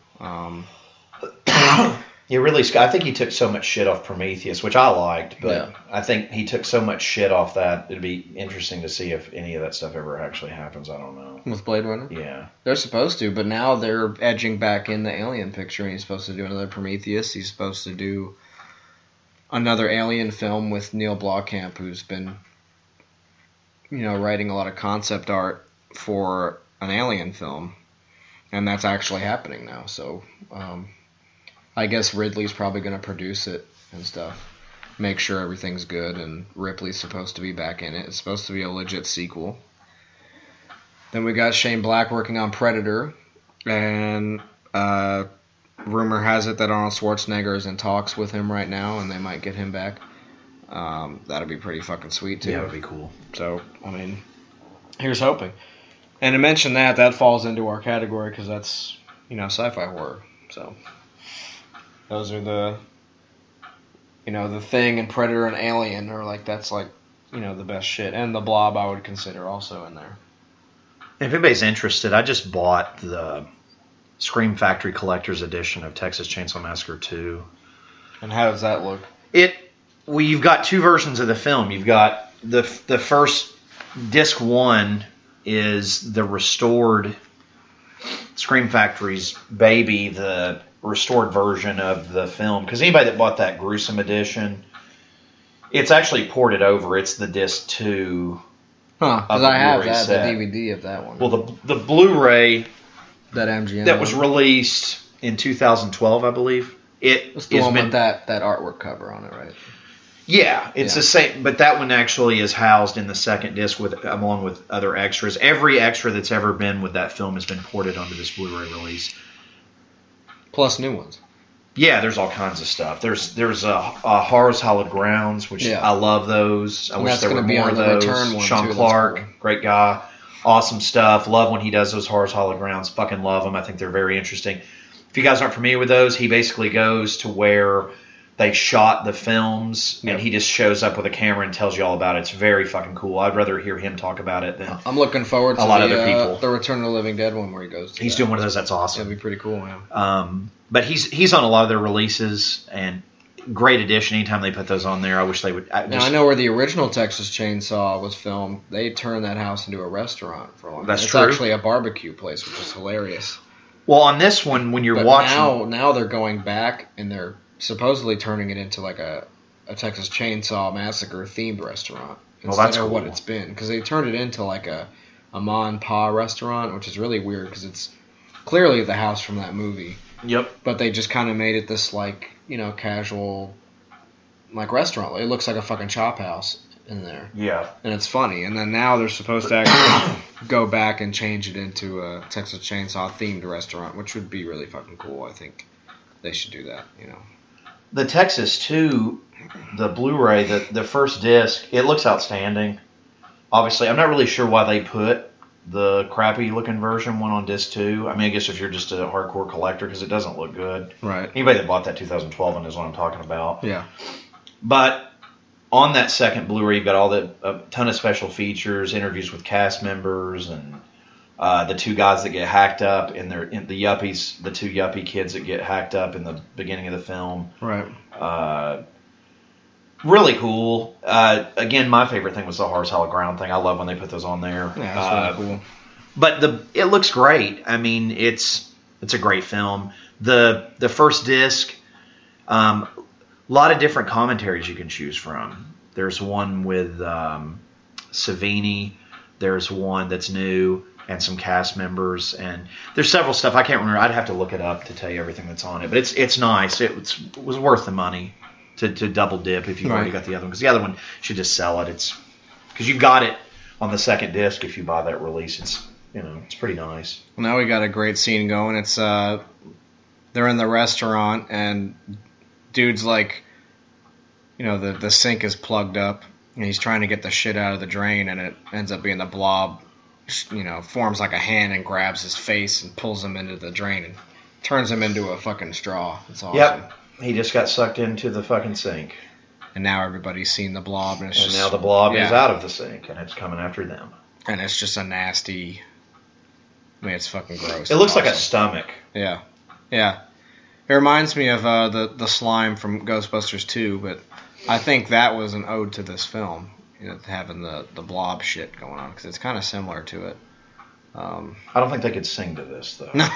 Ridley Scott. I think he took so much shit off Prometheus, which I liked, but yeah. I think he took so much shit off that. It'd be interesting to see if any of that stuff ever actually happens. I don't know. With Blade Runner? Yeah. They're supposed to, but now they're edging back in the alien picture, and he's supposed to do another Prometheus. He's supposed to do another alien film with Neil Blomkamp, who's been, you know, writing a lot of concept art for an alien film, and that's actually happening now. So I guess Ridley's probably going to produce it and stuff, make sure everything's good, and Ripley's supposed to be back in it. It's supposed to be a legit sequel. Then we got Shane Black working on Predator, and rumor has it that Arnold Schwarzenegger is in talks with him right now, and they might get him back. That'd be pretty fucking sweet, too. Yeah, that'd be cool. So, I mean, here's hoping. And to mention that falls into our category because that's, you know, sci-fi horror. So, those are the, you know, The Thing and Predator and Alien are like, that's like, you know, the best shit. And The Blob I would consider also in there. If anybody's interested, I just bought the Scream Factory Collector's Edition of Texas Chainsaw Massacre 2. And how does that look? You've got two versions of the film. You've got the first disc one is the restored Scream Factory's baby, the restored version of the film. Because anybody that bought that gruesome edition, it's actually ported over. It's the disc 2. Huh, because I have that, the DVD of that one. Well, the Blu-ray that MGM that was released in 2012, I believe. It's the one with that artwork cover on it, right? Yeah, it's the same, but that one actually is housed in the second disc along with other extras. Every extra that's ever been with that film has been ported onto this Blu-ray release. Plus new ones. Yeah, there's all kinds of stuff. There's a Horror's Hallowed Grounds, which I love those. I wish there were more of those. Sean Clark, cool. Great guy. Awesome stuff. Love when he does those Horror's Hallowed Grounds. Fucking love them. I think they're very interesting. If you guys aren't familiar with those, he basically goes to where they shot the films, and he just shows up with a camera and tells you all about it. It's very fucking cool. I'd rather hear him talk about it than I'm looking forward to a lot of other people. The Return of the Living Dead one where he goes to. He's doing one of those. That's awesome. That'd be pretty cool, man. But he's on a lot of their releases, and great edition. Anytime they put those on there, I wish they would. I know where the original Texas Chainsaw was filmed. They turned that house into a restaurant for a long time. That's true. It's actually a barbecue place, which is hilarious. Well, on this one, when you're watching... Now they're going back, and they're supposedly turning it into like a Texas Chainsaw Massacre-themed restaurant. Well, that's cool. Instead of what it's been. Because they turned it into like a ma and pa restaurant, which is really weird because it's clearly the house from that movie. Yep. But they just kind of made it this, like, you know, casual, like, restaurant. It looks like a fucking chop house in there. Yeah. And it's funny. And then now they're supposed to actually go back and change it into a Texas Chainsaw-themed restaurant, which would be really fucking cool. I think they should do that, you know. The Texas 2, the Blu-ray, the first disc, it looks outstanding. Obviously, I'm not really sure why they put the crappy-looking version one on disc 2. I mean, I guess if you're just a hardcore collector, because it doesn't look good. Right. Anybody that bought that 2012 one is what I'm talking about. Yeah. But on that second Blu-ray, you've got all a ton of special features, interviews with cast members, and the two guys that get hacked up, and the yuppies, the two yuppie kids that get hacked up in the beginning of the film. Right. Really cool. Again, my favorite thing was the Horror's Hallowed Ground thing. I love when they put those on there. Yeah, that's really cool. But it looks great. I mean, it's a great film. The first disc, a lot of different commentaries you can choose from. There's one with Savini. There's one that's new and some cast members. And there's several stuff. I can't remember. I'd have to look it up to tell you everything that's on it. But it's nice. It was worth the money. To double dip if you've already got the other one. Because the other one should just sell it. Because you got it on the second disc if you buy that release. It's pretty nice. Well, now we got a great scene going. It's they're in the restaurant and dude's like, the sink is plugged up and he's trying to get the shit out of the drain and it ends up being the blob, forms like a hand and grabs his face and pulls him into the drain and turns him into a fucking straw. It's awesome. Yep. He just got sucked into the fucking sink. And now everybody's seen the blob. And now the blob is out of the sink, and it's coming after them. And it's just a nasty... I mean, it's fucking gross. It looks like a stomach. Yeah. Yeah. It reminds me of the slime from Ghostbusters 2, but I think that was an ode to this film, having the blob shit going on, because it's kind of similar to it. I don't think they could sing to this, though. No.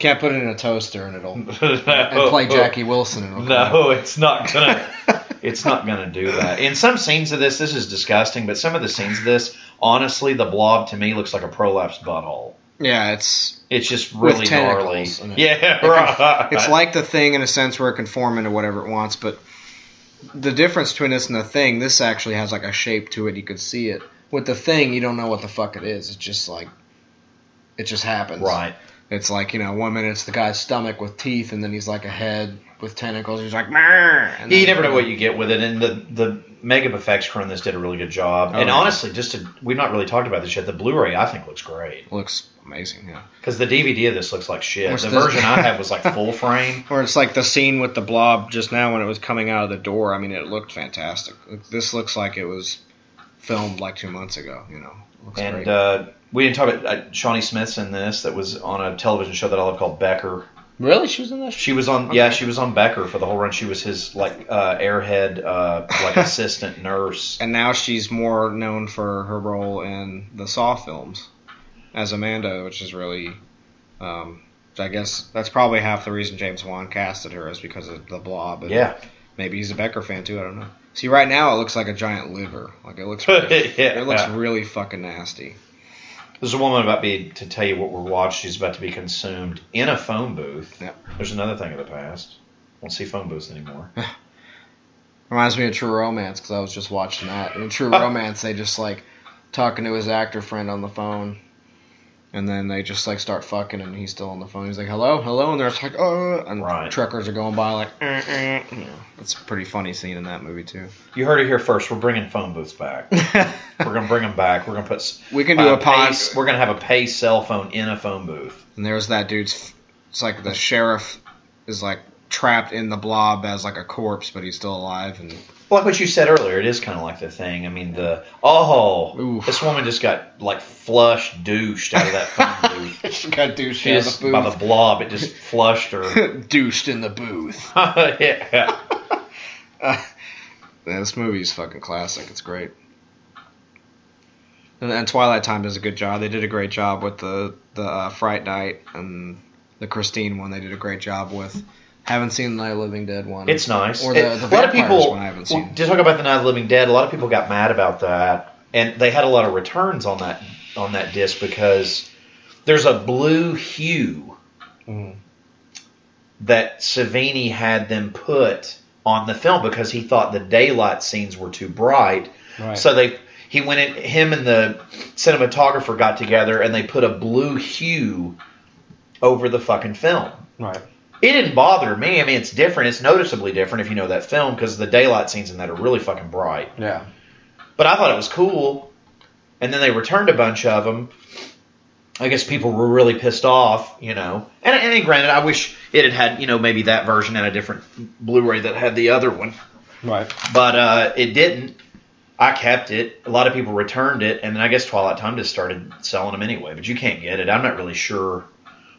Can't put it in a toaster and it'll and play Jackie Wilson. And it's not gonna do that. In some scenes of this is disgusting, but some of the scenes of this, honestly, the blob to me looks like a prolapsed butthole. Yeah, it's just really gnarly. Yeah, right. It's like The Thing in a sense where it can form into whatever it wants, but the difference between this and The Thing, this actually has like a shape to it. You could see it. With The Thing, you don't know what the fuck it is. It's just like it just happens. Right. It's like, 1 minute it's the guy's stomach with teeth, and then he's like a head with tentacles. He's like, and you never know what you get with it. And the makeup effects crew on this did a really good job. Oh, and honestly, we've not really talked about this yet. The Blu-ray, I think, looks great. Looks amazing, yeah. Because the DVD of this looks like shit. The version I had was like full frame. Or it's like the scene with the blob just now when it was coming out of the door. I mean, it looked fantastic. This looks like it was filmed like 2 months ago, Looks great. We didn't talk about Shawnee Smith's in this. That was on a television show that I love called Becker. Really, she was in that show? She was on. Okay. Yeah, she was on Becker for the whole run. She was his airhead, assistant nurse. And now she's more known for her role in the Saw films as Amanda, which is really So I guess that's probably half the reason James Wan casted her is because of The Blob. And yeah. Maybe he's a Becker fan too. I don't know. See, right now it looks like a giant liver. Like it looks, really, yeah, it looks really fucking nasty. There's a woman about to tell you what we're watching. She's about to be consumed in a phone booth. Yep. There's another thing of the past. Won't see phone booths anymore. Reminds me of True Romance because I was just watching that. In True Romance, they just like talking to his actor friend on the phone. And then they just, like, start fucking, and he's still on the phone. He's like, hello, hello, and they're just like, oh, and right. Truckers are going by like, You know, it's a pretty funny scene in that movie, too. You heard it here first. We're bringing phone booths back. We're going to bring them back. We're going to put... We can do a podcast. We're going to have a pay cell phone in a phone booth. And there's that dude's... It's like the sheriff is, like, trapped in the blob as, like, a corpse, but he's still alive, and... Like what you said earlier, it is kind of like The Thing. I mean, this woman just got, like, douched out of that phone booth. She got douched in the booth. By the blob, it just flushed her. Douched in the booth. Yeah. Man, this movie is fucking classic. It's great. And Twilight Time does a good job. They did a great job with the Fright Night and the Christine one. They did a great job with... I haven't seen the Night of the Living Dead one. It's nice. Or the a lot of people, one I haven't seen. To talk about the Night of the Living Dead, a lot of people got mad about that, and they had a lot of returns on that disc because there's a blue hue that Savini had them put on the film because he thought the daylight scenes were too bright. Right. So he went in, him and the cinematographer got together and they put a blue hue over the fucking film. Right. It didn't bother me. I mean, it's different. It's noticeably different if you know that film because the daylight scenes in that are really fucking bright. Yeah. But I thought it was cool. And then they returned a bunch of them. I guess people were really pissed off, you know. And granted, I wish it had, you know, maybe that version and a different Blu-ray that had the other one. Right. But it didn't. I kept it. A lot of people returned it. And then I guess Twilight Time just started selling them anyway. But you can't get it. I'm not really sure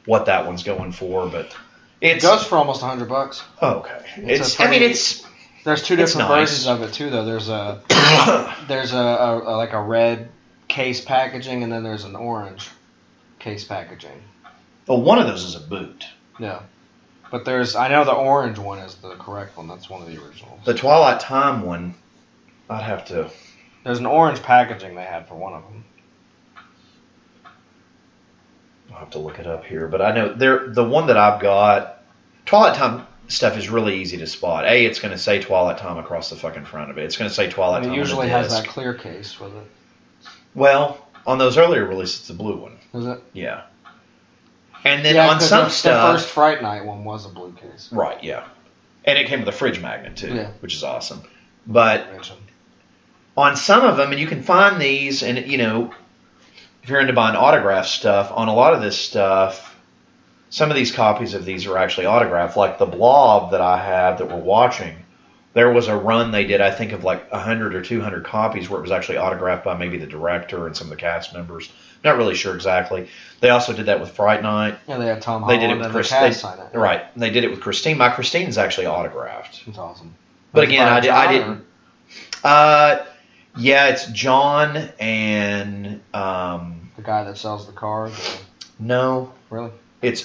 what that one's going for, but... It goes for almost $100. Oh, okay. There's two different versions of it too, though. There's a like a red case packaging, and then there's an orange case packaging. Well, one of those is a boot. Yeah, but I know the orange one is the correct one. That's one of the originals. The Twilight Time one, I'd have to. There's an orange packaging they had for one of them. I'll have to look it up here, but I know the one that I've got, Twilight Time stuff is really easy to spot. A, it's going to say Twilight Time across the fucking front of it. It's going to say Twilight Time. It usually has that clear case with it. Well, on those earlier releases, it's the blue one. Is it? Yeah. And then on some stuff, the first Fright Night one was a blue case. Right. Yeah. And it came with a fridge magnet too, which is awesome. But on some of them, and you can find these, and you know. If you're into buying autograph stuff, on a lot of this stuff, some of these copies of these are actually autographed. Like the Blob that I have that we're watching, there was a run they did, I think, of like 100 or 200 copies where it was actually autographed by maybe the director and some of the cast members. Not really sure exactly. They also did that with Fright Night. Yeah, they had Tom Holland and the cast sign it. Yeah. Right. And they did it with Christine. My Christine's actually autographed. That's awesome. But again, I didn't... Yeah, it's John and the guy that sells the cars. No, really. It's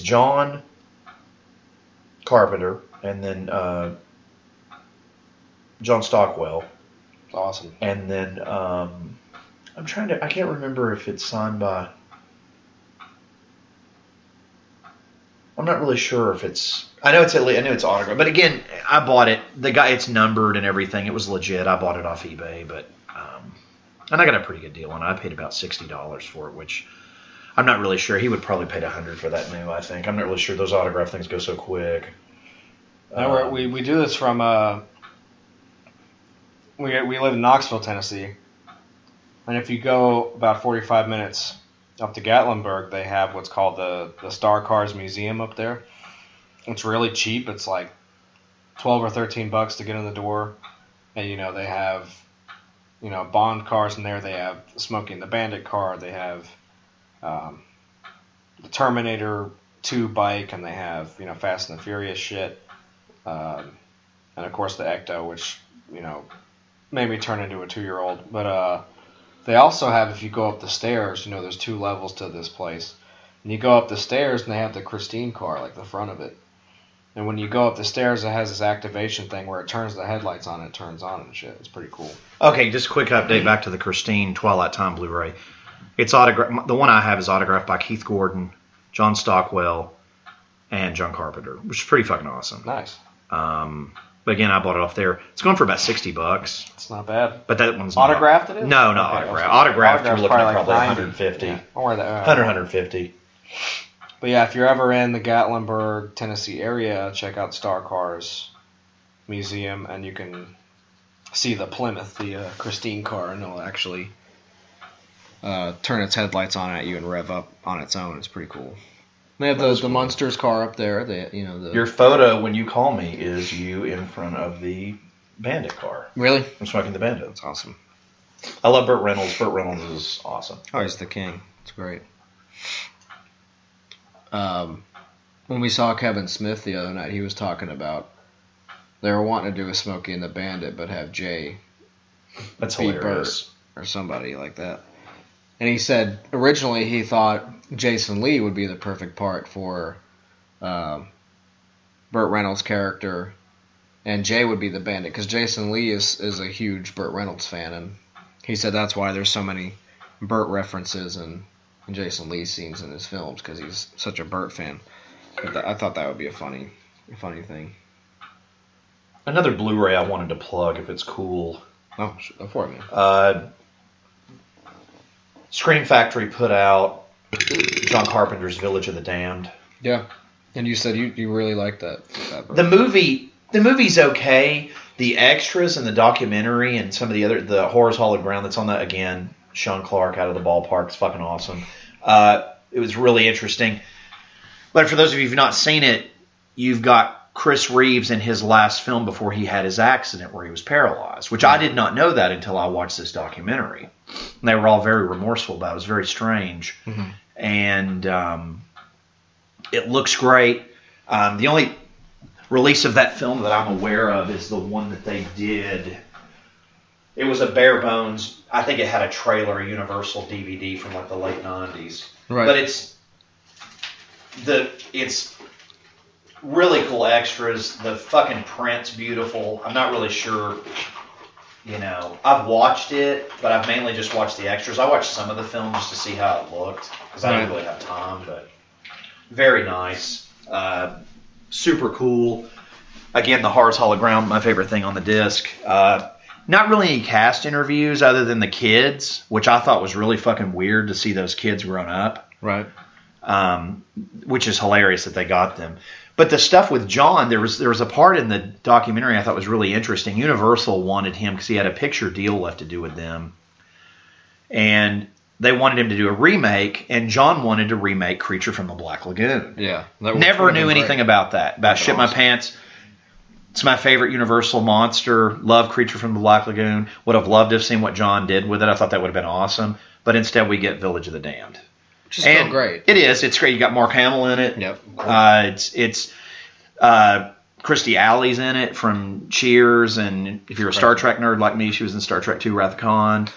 John Carpenter and then John Stockwell. That's awesome. And then I can't remember if it's signed by. I'm not really sure if it's. I know it's autographed, but again, I bought it. The guy, it's numbered and everything. It was legit. I bought it off eBay, but and I got a pretty good deal on it. I paid about $60 for it, which I'm not really sure. He would probably pay $100 for that new. I think I'm not really sure. Those autograph things go so quick. Now we do this from we live in Knoxville, Tennessee, and if you go about 45 minutes up to Gatlinburg, they have what's called the Star Cars Museum up there. It's really cheap. It's like $12 or $13 to get in the door, and you know they have, you know, Bond cars in there. They have Smokey and the Bandit car. They have the Terminator 2 bike, and they have, you know, Fast and the Furious shit, and of course the Ecto, which, you know, made me turn into a 2-year-old. But they also have, if you go up the stairs, you know, there's two levels to this place. And you go up the stairs, and they have the Christine car, like the front of it. And when you go up the stairs, it has this activation thing where it turns the headlights on and it turns on and shit. It's pretty cool. Okay, just a quick update back to the Christine Twilight Time Blu-ray. It's autographed. The one I have is autographed by Keith Gordon, John Stockwell, and John Carpenter, which is pretty fucking awesome. Nice. But again, I bought it off there. It's going for about $60. It's not bad. But that one's autographed. Not, it is. No, not okay, autographed. Autographed, you're looking at probably $150. Yeah. Or the $150. But yeah, if you're ever in the Gatlinburg, Tennessee area, check out Star Cars Museum, and you can see the Plymouth, the Christine car, and it'll actually turn its headlights on at you and rev up on its own. It's pretty cool. They have the Munsters car up there. They, you know, the... Your photo when you call me is you in front of the Bandit car. Really? I'm smoking the Bandit. It's awesome. I love Burt Reynolds. Burt Reynolds is awesome. Oh, he's the king. It's great. When we saw Kevin Smith the other night, he was talking about they were wanting to do a Smokey and the Bandit, but have Jay That's be Burt or somebody like that. And he said originally he thought Jason Lee would be the perfect part for Burt Reynolds' character, and Jay would be the Bandit because Jason Lee is a huge Burt Reynolds fan, and he said that's why there's so many Burt references and. Jason Lee scenes in his films because he's such a Burt fan. But I thought that would be a funny thing. Another Blu-ray I wanted to plug if it's cool. Oh, go for it, man. Scream Factory put out John Carpenter's Village of the Damned. Yeah, and you said you really liked that version. The movie's okay. The extras and the documentary and some of the Horror's Hollow Ground that's on that again. Sean Clark out of the ballpark is fucking awesome. It was really interesting. But for those of you who've not seen it, you've got Chris Reeves in his last film before he had his accident where he was paralyzed, which I did not know that until I watched this documentary. And they were all very remorseful about it. It was very strange. Mm-hmm. And it looks great. The only release of that film that I'm aware of is the one that they did. It was a bare bones. I think it had a trailer, a Universal DVD from like the late 90s. Right. But it's really cool extras. The fucking print's beautiful. I'm not really sure, you know. I've watched it, but I've mainly just watched the extras. I watched some of the film just to see how it looked because I didn't really have time. But very nice, super cool. Again, the Horror's Hollow Ground, my favorite thing on the disc. Not really any cast interviews other than the kids, which I thought was really fucking weird to see those kids grown up. Right. Which is hilarious that they got them. But the stuff with John, there was a part in the documentary I thought was really interesting. Universal wanted him because he had a picture deal left to do with them. And they wanted him to do a remake, and John wanted to remake Creature from the Black Lagoon. Yeah. Never knew anything about that. About shit my pants. It's my favorite Universal monster. Love Creature from the Black Lagoon. Would have loved to have seen what John did with it. I thought that would have been awesome. But instead we get Village of the Damned. Which is still great. It is. It's great. You got Mark Hamill in it. Yep. It's Christy Alley's in it from Cheers. And if you're a Star Trek nerd like me, she was in Star Trek II, Wrath of Khan.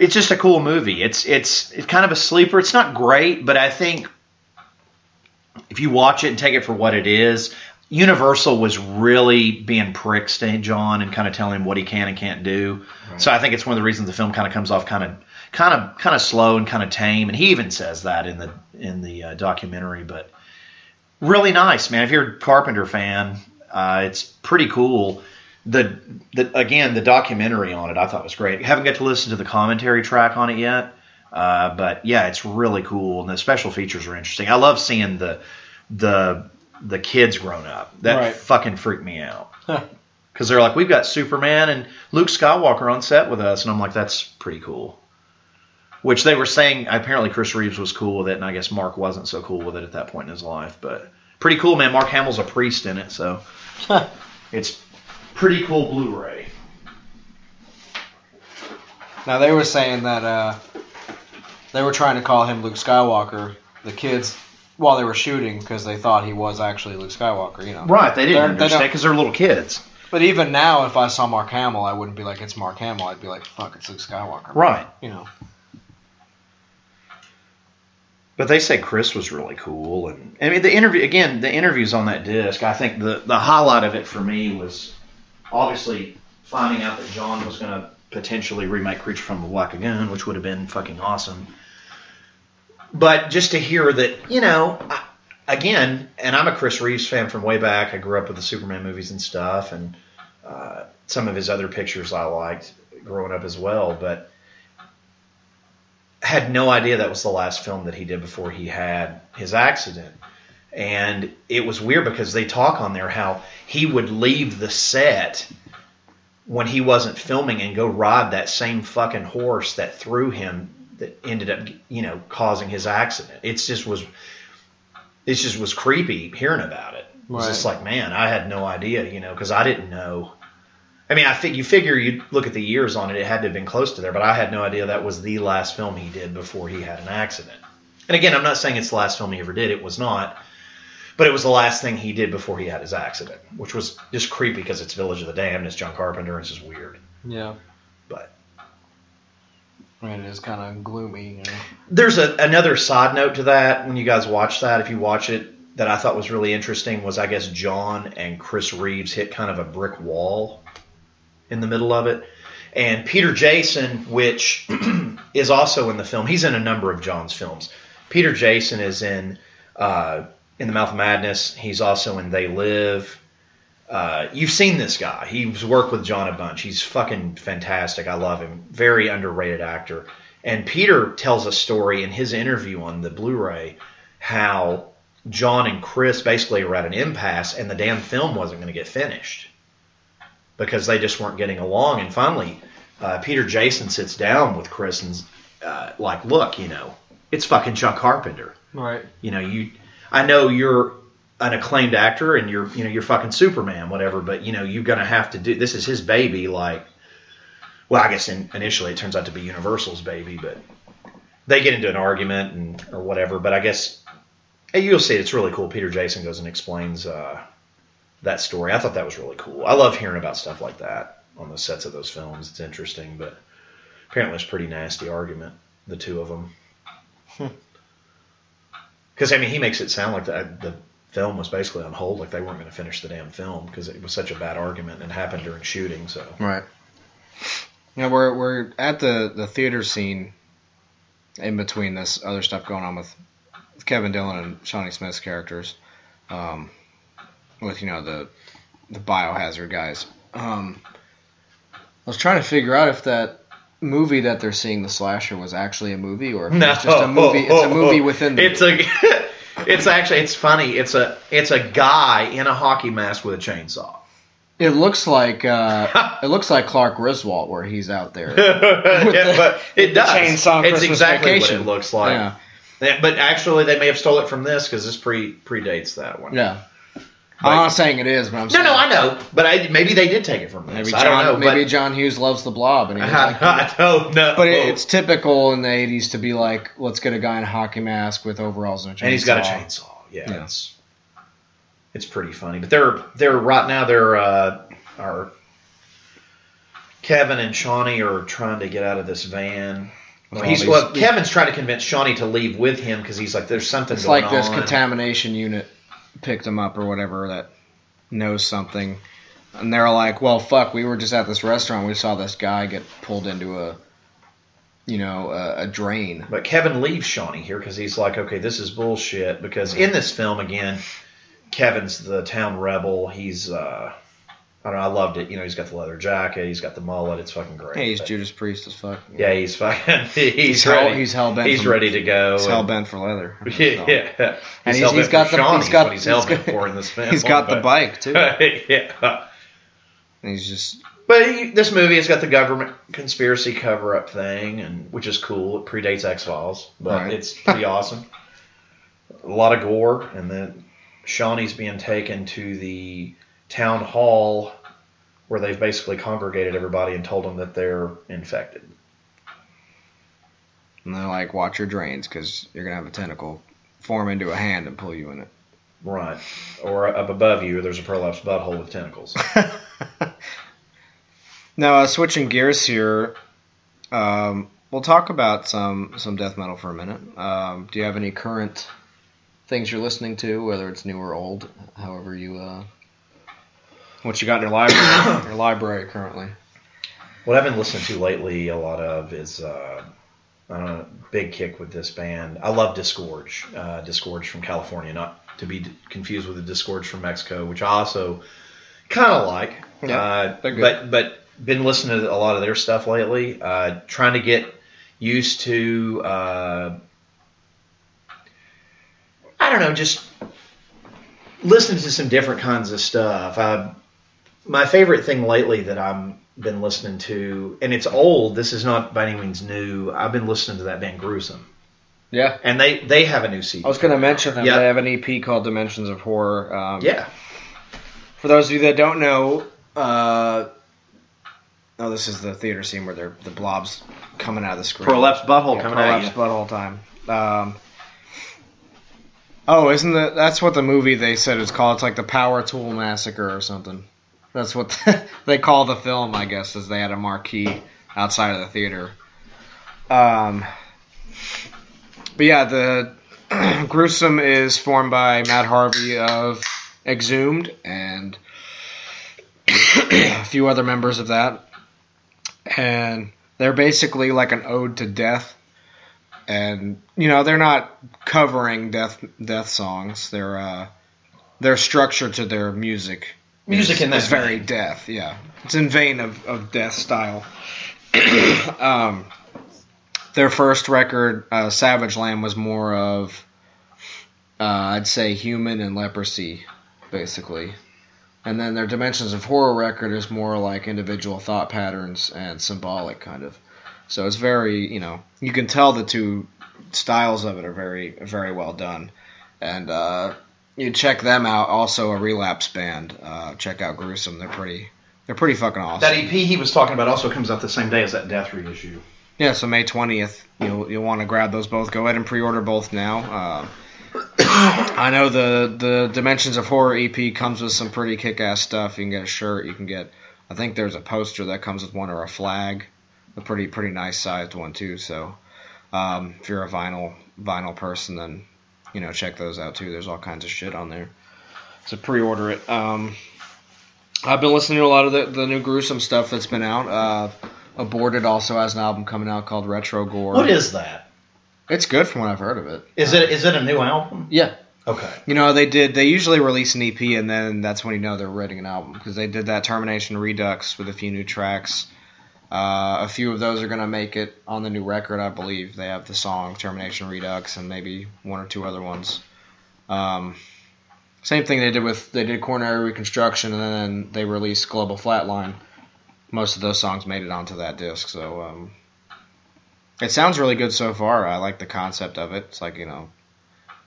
It's just a cool movie. It's kind of a sleeper. It's not great, but I think if you watch it and take it for what it is – Universal was really being pricks to John and kind of telling him what he can and can't do. Right. So I think it's one of the reasons the film kind of comes off kind of slow and kind of tame. And he even says that in the documentary. But really nice, man. If you're a Carpenter fan, it's pretty cool. The documentary on it I thought was great. Haven't got to listen to the commentary track on it yet, but yeah, it's really cool. And the special features are interesting. I love seeing the kids grown up. That fucking freaked me out. Because they're like, we've got Superman and Luke Skywalker on set with us. And I'm like, that's pretty cool. Which they were saying, apparently Chris Reeves was cool with it, and I guess Mark wasn't so cool with it at that point in his life. But pretty cool, man. Mark Hamill's a priest in it, so it's pretty cool Blu-ray. Now, they were saying that they were trying to call him Luke Skywalker. The kids... While they were shooting, because they thought he was actually Luke Skywalker, you know. Right, they didn't understand because they're little kids. But even now, if I saw Mark Hamill, I wouldn't be like, it's Mark Hamill. I'd be like, fuck, it's Luke Skywalker. Right. You know. But they say Chris was really cool, and I mean the interviews on that disc. I think the highlight of it for me was obviously finding out that John was going to potentially remake Creature from the Black again, which would have been fucking awesome. But just to hear that, you know, and I'm a Chris Reeves fan from way back. I grew up with the Superman movies and stuff, and some of his other pictures I liked growing up as well, but had no idea that was the last film that he did before he had his accident. And it was weird because they talk on there how he would leave the set when he wasn't filming and go ride that same fucking horse that threw him that ended up, you know, causing his accident. It just was creepy hearing about it. It was just like, man, I had no idea, you know, because I didn't know. I mean, you figure you look at the years on it, it had to have been close to there, but I had no idea that was the last film he did before he had an accident. And again, I'm not saying it's the last film he ever did. It was not. But it was the last thing he did before he had his accident, which was just creepy because it's Village of the Damned, it's John Carpenter, it's just weird. Yeah. But I mean, it is kind of gloomy. You know? There's another side note to that when you guys watch that, if you watch it, that I thought was really interesting was, I guess, John and Chris Reeves hit kind of a brick wall in the middle of it. And Peter Jason, which is also in the film, he's in a number of John's films. Peter Jason is in The Mouth of Madness. He's also in They Live. You've seen this guy. He's worked with John a bunch. He's fucking fantastic. I love him. Very underrated actor. And Peter tells a story in his interview on the Blu-ray how John and Chris basically were at an impasse and the damn film wasn't going to get finished because they just weren't getting along. And finally, Peter Jason sits down with Chris and like, look, you know, it's fucking John Carpenter. Right. You know, I know you're an acclaimed actor and you're fucking Superman, whatever, but, you know, you're going to have to do – this is his baby, like – well, I guess initially it turns out to be Universal's baby, but they get into an argument or whatever. But I guess – you'll see it. It's really cool. Peter Jason goes and explains that story. I thought that was really cool. I love hearing about stuff like that on the sets of those films. It's interesting, but apparently it's a pretty nasty argument, the two of them. Because, I mean, he makes it sound like the film was basically on hold, like they weren't going to finish the damn film because it was such a bad argument and happened during shooting. So right. Yeah, we're at the theater scene in between this other stuff going on with Kevin Dillon and Shawnee Smith's characters, with, you know, the biohazard guys. I was trying to figure out if that movie that they're seeing, the slasher, was actually a movie or if it's just a movie. It's a movie within the movie. It's funny. It's a guy in a hockey mask with a chainsaw. It looks like Clark Griswold, where he's out there. But it does. Chainsaw. It's exactly vacation. What it looks like. Yeah. But actually, they may have stole it from this because this predates that one. Yeah. But I'm not saying it is, but I'm saying... No, I know. But maybe they did take it from this. Maybe John Hughes loves The Blob. And he was like, I don't know. But it's typical in the 80s to be like, let's get a guy in a hockey mask with overalls and a chainsaw. And he's got a chainsaw. Yeah. It's pretty funny. But they're right now, they're Kevin and Shawnee are trying to get out of this van. Kevin's trying to convince Shawnee to leave with him because he's like, there's something going on. It's like this contamination unit picked them up or whatever that knows something, and they're like, well, fuck, we were just at this restaurant, we saw this guy get pulled into a drain. But Kevin leaves Shawnee here because he's like, okay, this is bullshit, because in this film, again, Kevin's the town rebel. He's I don't know, I loved it. You know, he's got the leather jacket, he's got the mullet, it's fucking great. Yeah, he's Judas Priest as fuck. Yeah, he's fucking... He's ready to go. He's hell-bent for leather. Yeah. And he's got the... He's hell-bent for in this film. He's got the bike, too. Yeah. And he's just... But this movie has got the government conspiracy cover-up thing, and which is cool. It predates X-Files, but it's pretty awesome. A lot of gore, and then Shawnee's being taken to the town hall where they've basically congregated everybody and told them that they're infected. And they're like, watch your drains because you're going to have a tentacle form into a hand and pull you in it. Right. Or up above you, there's a prolapsed butthole with tentacles. Now, switching gears here, we'll talk about some death metal for a minute. Do you have any current things you're listening to, whether it's new or old, however you what you got in your library currently? What I've been listening to lately a lot of is I don't know, big kick with this band. I love Disgorge. Disgorge from California, not to be confused with the Disgorge from Mexico, which I also kind of like. Yeah, but been listening to a lot of their stuff lately. Trying to get used to I don't know, just listening to some different kinds of stuff. My favorite thing lately that I'm been listening to, and it's old, this is not by any means new, I've been listening to that band Gruesome. Yeah. And they have a new CD. I was going to mention them. Yep. They have an EP called Dimensions of Horror. Yeah. For those of you that don't know, this is the theater scene where the blob's coming out of the screen. Prolapsed butthole coming out of you. Prolapsed butthole time. Isn't that's what the movie they said it's called. It's like the Power Tool Massacre or something. That's what they call the film, I guess, is they had a marquee outside of the theater. But yeah, the Gruesome is formed by Matt Harvey of Exhumed and a few other members of that. And they're basically like an ode to death. And, you know, they're not covering death songs. Their structure to their music in this very death, yeah. It's in vein of death style. Their first record, Savage Land, was more of, I'd say, Human and Leprosy, basically. And then their Dimensions of Horror record is more like individual thought patterns and symbolic, kind of. So it's very, you know, you can tell the two styles of it are very, very well done. And, you check them out. Also, a Relapse band. Check out Gruesome. They're pretty fucking awesome. That EP he was talking about also comes out the same day as that Death reissue. Yeah, so May 20th. You'll want to grab those both. Go ahead and pre-order both now. I know the Dimensions of Horror EP comes with some pretty kick-ass stuff. You can get a shirt. You can get. I think there's a poster that comes with one or a flag. A pretty nice sized one too. So if you're a vinyl person, then. You know, check those out too. There's all kinds of shit on there, so pre-order it. I've been listening to a lot of the new Gruesome stuff that's been out. Aborted also has an album coming out called Retro Gore. What is that? It's good from what I've heard of it. Is it a new album? Yeah. Okay. You know, they usually release an EP and then that's when you know they're writing an album, because they did that Termination Redux with a few new tracks. A few of those are going to make it on the new record, I believe. They have the song Termination Redux and maybe one or two other ones. Same thing they did Coronary Reconstruction, and then they released Global Flatline. Most of those songs made it onto that disc, so it sounds really good so far. I like the concept of it. It's like, you know,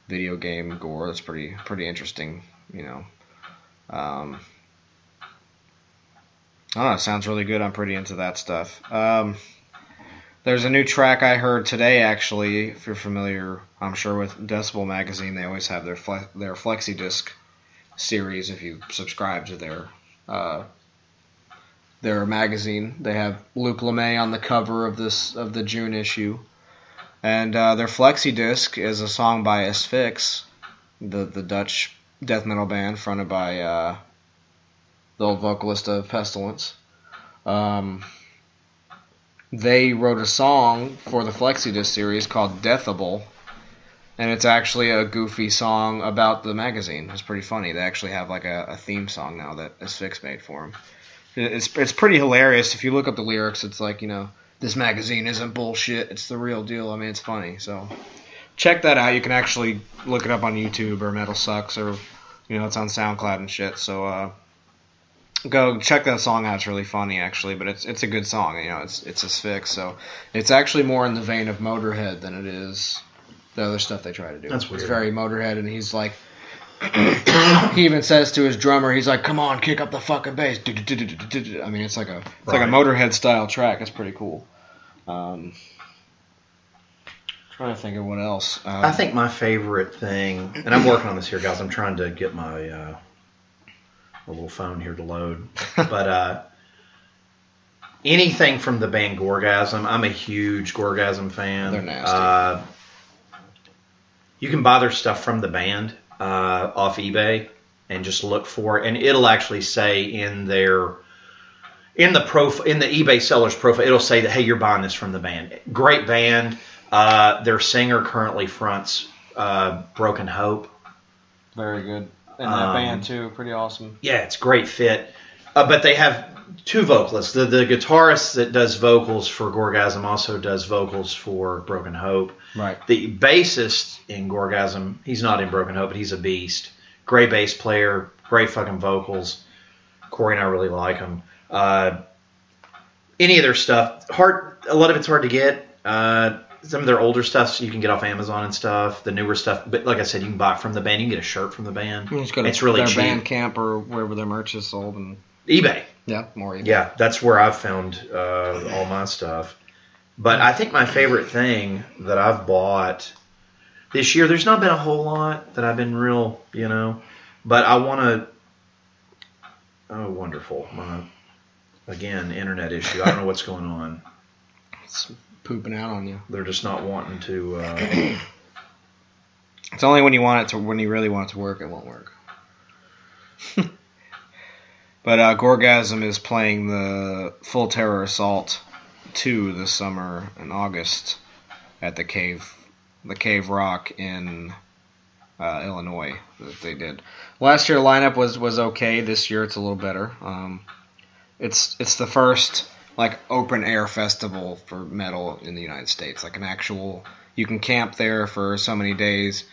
video game gore. That's pretty interesting, you know. I don't know, it sounds really good. I'm pretty into that stuff. There's a new track I heard today, actually. If you're familiar, I'm sure, with Decibel Magazine, they always have their Flexi Disc series. If you subscribe to their magazine, they have Luke LeMay on the cover of the June issue, and their Flexi Disc is a song by Asphyx, the Dutch death metal band fronted by. The old vocalist of Pestilence. They wrote a song for the Flexidisc series called Deathable, and it's actually a goofy song about the magazine. It's pretty funny. They actually have like a theme song now that Asphyx made for them. It's pretty hilarious. If you look up the lyrics, it's like, you know, this magazine isn't bullshit. It's the real deal. I mean, it's funny. So check that out. You can actually look it up on YouTube or Metal Sucks, or, you know, it's on SoundCloud and shit. So, go check that song out. It's really funny, actually, but it's a good song. You know, it's Asphyx, so it's actually more in the vein of Motorhead than it is the other stuff they try to do. That's weird. It's very Motorhead, and he's like, he even says to his drummer, he's like, "Come on, kick up the fucking bass." I mean, it's like a Motorhead style track. It's pretty cool. Trying to think of what else. I think my favorite thing, and I'm working on this here, guys. I'm trying to get my. A little phone here to load, but Anything from the band Gorgasm. I'm a huge Gorgasm fan. They're nasty. You can buy their stuff from the band off eBay and just look for it. And it'll actually say in their in the eBay seller's profile, it'll say that, hey, you're buying this from the band. Great band. Their singer currently fronts Broken Hope. Very good. And that band, too. Pretty awesome. Yeah, it's a great fit. But they have two vocalists. The guitarist that does vocals for Gorgasm also does vocals for Broken Hope. Right. The bassist in Gorgasm, he's not in Broken Hope, but he's a beast. Great bass player, great fucking vocals. Corey and I really like him. Any of their stuff, a lot of it's hard to get. Some of their older stuff so you can get off Amazon and stuff. The newer stuff, but like I said, you can buy it from the band. You can get a shirt from the band. It's really cheap. Bandcamp or wherever their merch is sold, and eBay. Yeah, more eBay. Yeah, that's where I've found all my stuff. But I think my favorite thing that I've bought this year, there's not been a whole lot that I've been real, but I want to. Oh, wonderful! Again, internet issue. I don't know what's going on. It's pooping out on you. They're just not wanting to. It's only when you want it to. When you really want it to work, it won't work. But Gorgasm is playing the Full Terror Assault 2 this summer in August at the Cave Rock in Illinois that they did. Last year lineup was okay. This year it's a little better. It's the first open air festival for metal in the United States. An actual, you can camp there for so many days.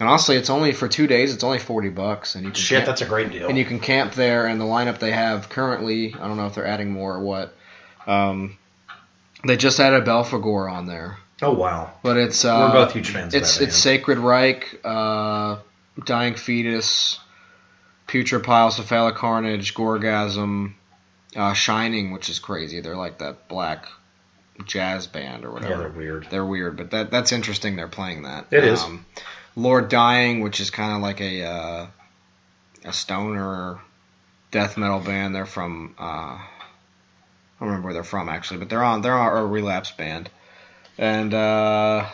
And honestly, it's only for 2 days. It's only $40, and you can camp, that's a great deal. And you can camp there. And the lineup they have currently, I don't know if they're adding more or what. They just added Belphegor on there. Oh wow! But it's we're both huge fans. It's of that band. It's Sacred Reich, Dying Fetus, Putrid Pile, Cephalic Carnage, Gorgasm, Shining, which is crazy. They're like that black jazz band or whatever. Yeah, they're weird. They're weird, but that's interesting. They're playing that. It is. Lord Dying, which is kind of like a stoner death metal band. They're from I don't remember where they're from actually, but they're on a Relapse band, and can't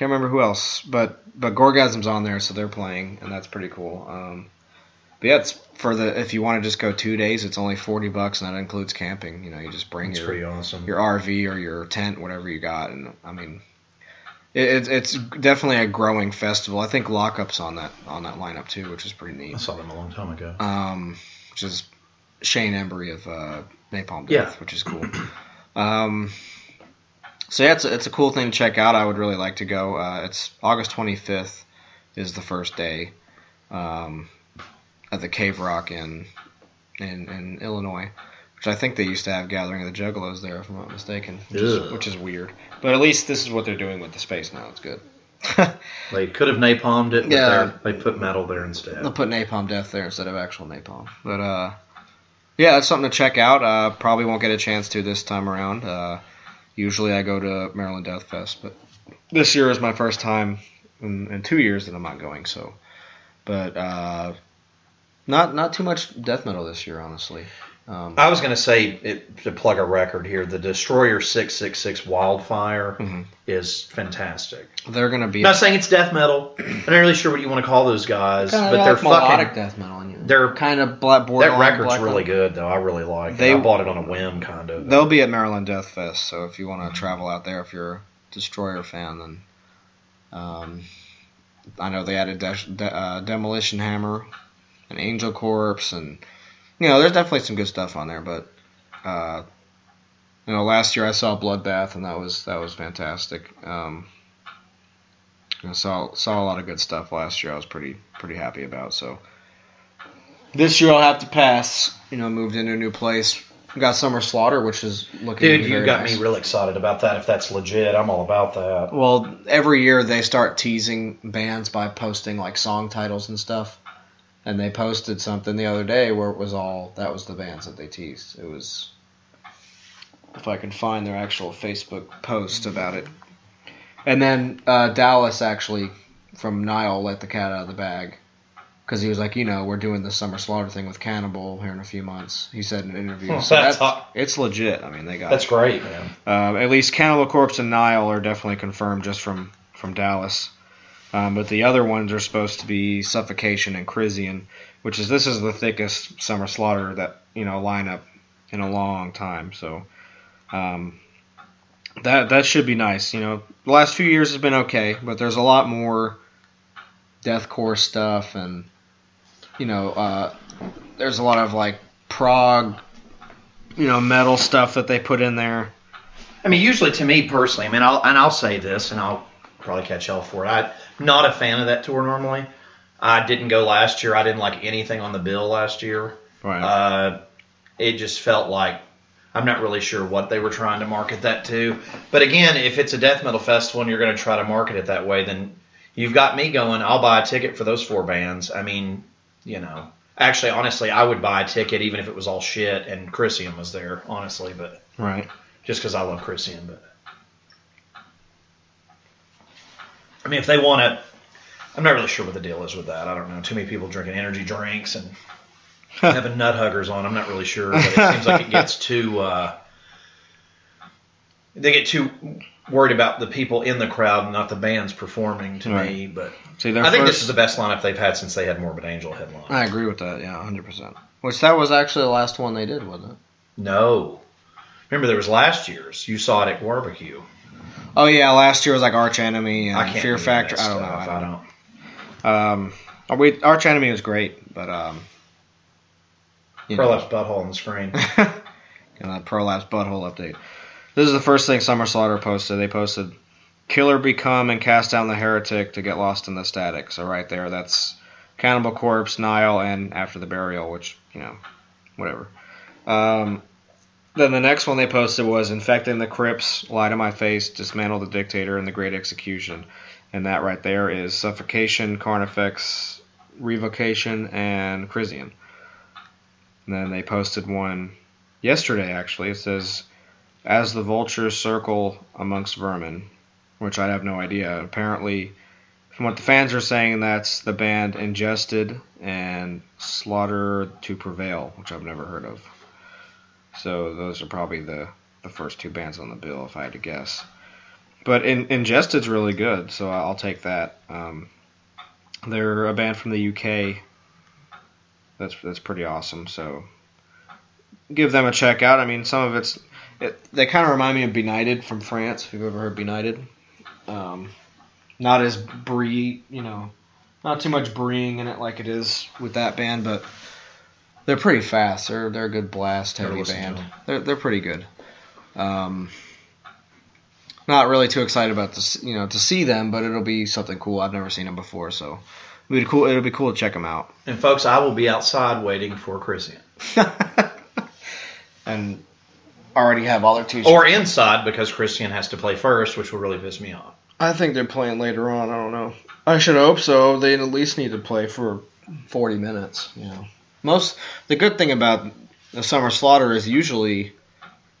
remember who else. But Gorgasm's on there, so they're playing, and that's pretty cool. But yeah, it's if you want to just go 2 days, it's only $40, and that includes camping. You just bring your RV or your tent, whatever you got, and I mean. It's definitely a growing festival. I think Lockup's on that lineup too, which is pretty neat. I saw them a long time ago. Which is Shane Embury of Napalm Death, which is cool. So yeah, it's a cool thing to check out. I would really like to go. It's August 25th is the first day at the Cave Rock in Illinois. Which I think they used to have Gathering of the Juggalos there, if I'm not mistaken, which is weird. But at least this is what they're doing with the space now. It's good. They could have napalmed it, but they put metal there instead. They'll put Napalm Death there instead of actual napalm. But, that's something to check out. Probably won't get a chance to this time around. Usually I go to Maryland Death Fest, but this year is my first time in 2 years that I'm not going. So, but not too much death metal this year, honestly. I was going to say, to plug a record here, the Destroyer 666 Wildfire is fantastic. They're going to be... I'm not saying it's death metal. I'm not really sure what you want to call those guys, but they're melodic death metal. They're kind of borderline. That record's really good, though. I really like it. I bought it on a whim, kind of. They'll be at Maryland Death Fest, so if you want to travel out there, if you're a Destroyer fan, then... I know they added Demolition Hammer and Angel Corpse and... there's definitely some good stuff on there, but last year I saw Bloodbath, and that was fantastic. I saw a lot of good stuff last year. I was pretty happy about. So this year I'll have to pass. Moved into a new place. We got Summer Slaughter, which is looking. Dude, you got me real excited about that. If that's legit, I'm all about that. Well, every year they start teasing bands by posting song titles and stuff. And they posted something the other day where it was that was the bands that they teased. It was, if I can find their actual Facebook post about it. And then Dallas actually from Nile let the cat out of the bag Because he was like, you know, we're doing the Summer Slaughter thing with Cannibal here in a few months. He said in an interview. Well, so that's hot. It's legit. I mean, they got that's it. Great, man. At least Cannibal Corpse and Nile are definitely confirmed just from Dallas. But the other ones are supposed to be Suffocation and Crisian, which is this is the thickest Summer Slaughter that, you know, lineup in a long time. So that should be nice. You know, the last few years has been okay, but there's a lot more deathcore stuff, and you know, there's a lot of like prog, you know, metal stuff that they put in there. I mean, usually to me personally, I mean, I'll say this, and I'll probably catch hell for it. I'm not a fan of that tour normally. I didn't go last year. I didn't like anything on the bill last year. Right. It just felt like I'm not really sure what they were trying to market that to. But again, if it's a death metal festival and you're going to try to market it that way, then you've got me going, I'll buy a ticket for those four bands. I mean, you know, actually, honestly, I would buy a ticket even if it was all shit and Crisian was there, honestly, but right, just because I love Crisian. But I mean, if they want to, I'm not really sure what the deal is with that. I don't know. Too many people drinking energy drinks and having nut huggers on. I'm not really sure, but it seems like it gets too. They get too worried about the people in the crowd and not the bands performing to right. me. But see, I think this is the best lineup they've had since they had Morbid Angel headline. I agree with that, yeah, 100%. Which that was actually the last one they did, wasn't it? No. Remember, there was last year's. You saw it at Barbecue. Oh, yeah, last year was like Arch Enemy and Fear Factory. I don't know. Arch Enemy was great, but... Prolapse butthole on the screen. And a Prolapse butthole update. This is the first thing Summer Slaughter posted. They posted, Killer Become and Cast Down the Heretic to Get Lost in the Static. So right there, that's Cannibal Corpse, Nile, and After the Burial, which, you know, whatever. Then the next one they posted was Infecting the Crypts, Lie to My Face, Dismantle the Dictator, and the Great Execution. And that right there is Suffocation, Carnifex, Revocation, and Crisian. And then they posted one yesterday, actually. It says... As the vultures circle amongst vermin, which I have no idea. Apparently, from what the fans are saying, that's the band Ingested and Slaughter to Prevail, which I've never heard of. So those are probably the first two bands on the bill, if I had to guess. But Ingested's really good, so I'll take that. They're a band from the UK. That's pretty awesome, so give them a check out. I mean, some of it's... They kind of remind me of Benighted from France, if you've ever heard Benighted. Not as brie, you know, not too much brieing in it like it is with that band, but they're pretty fast. They're a good blast heavy band. They're pretty good. Not really too excited about this, you know, to see them, but it'll be something cool. I've never seen them before, so it'll be cool to check them out. And folks, I will be outside waiting for Crisian. And already have all their T-shirts. Or inside, because Crisian has to play first, which will really piss me off. I think they're playing later on. I don't know. I should hope so. They at least need to play for 40 minutes. You know, the good thing about the Summer Slaughter is usually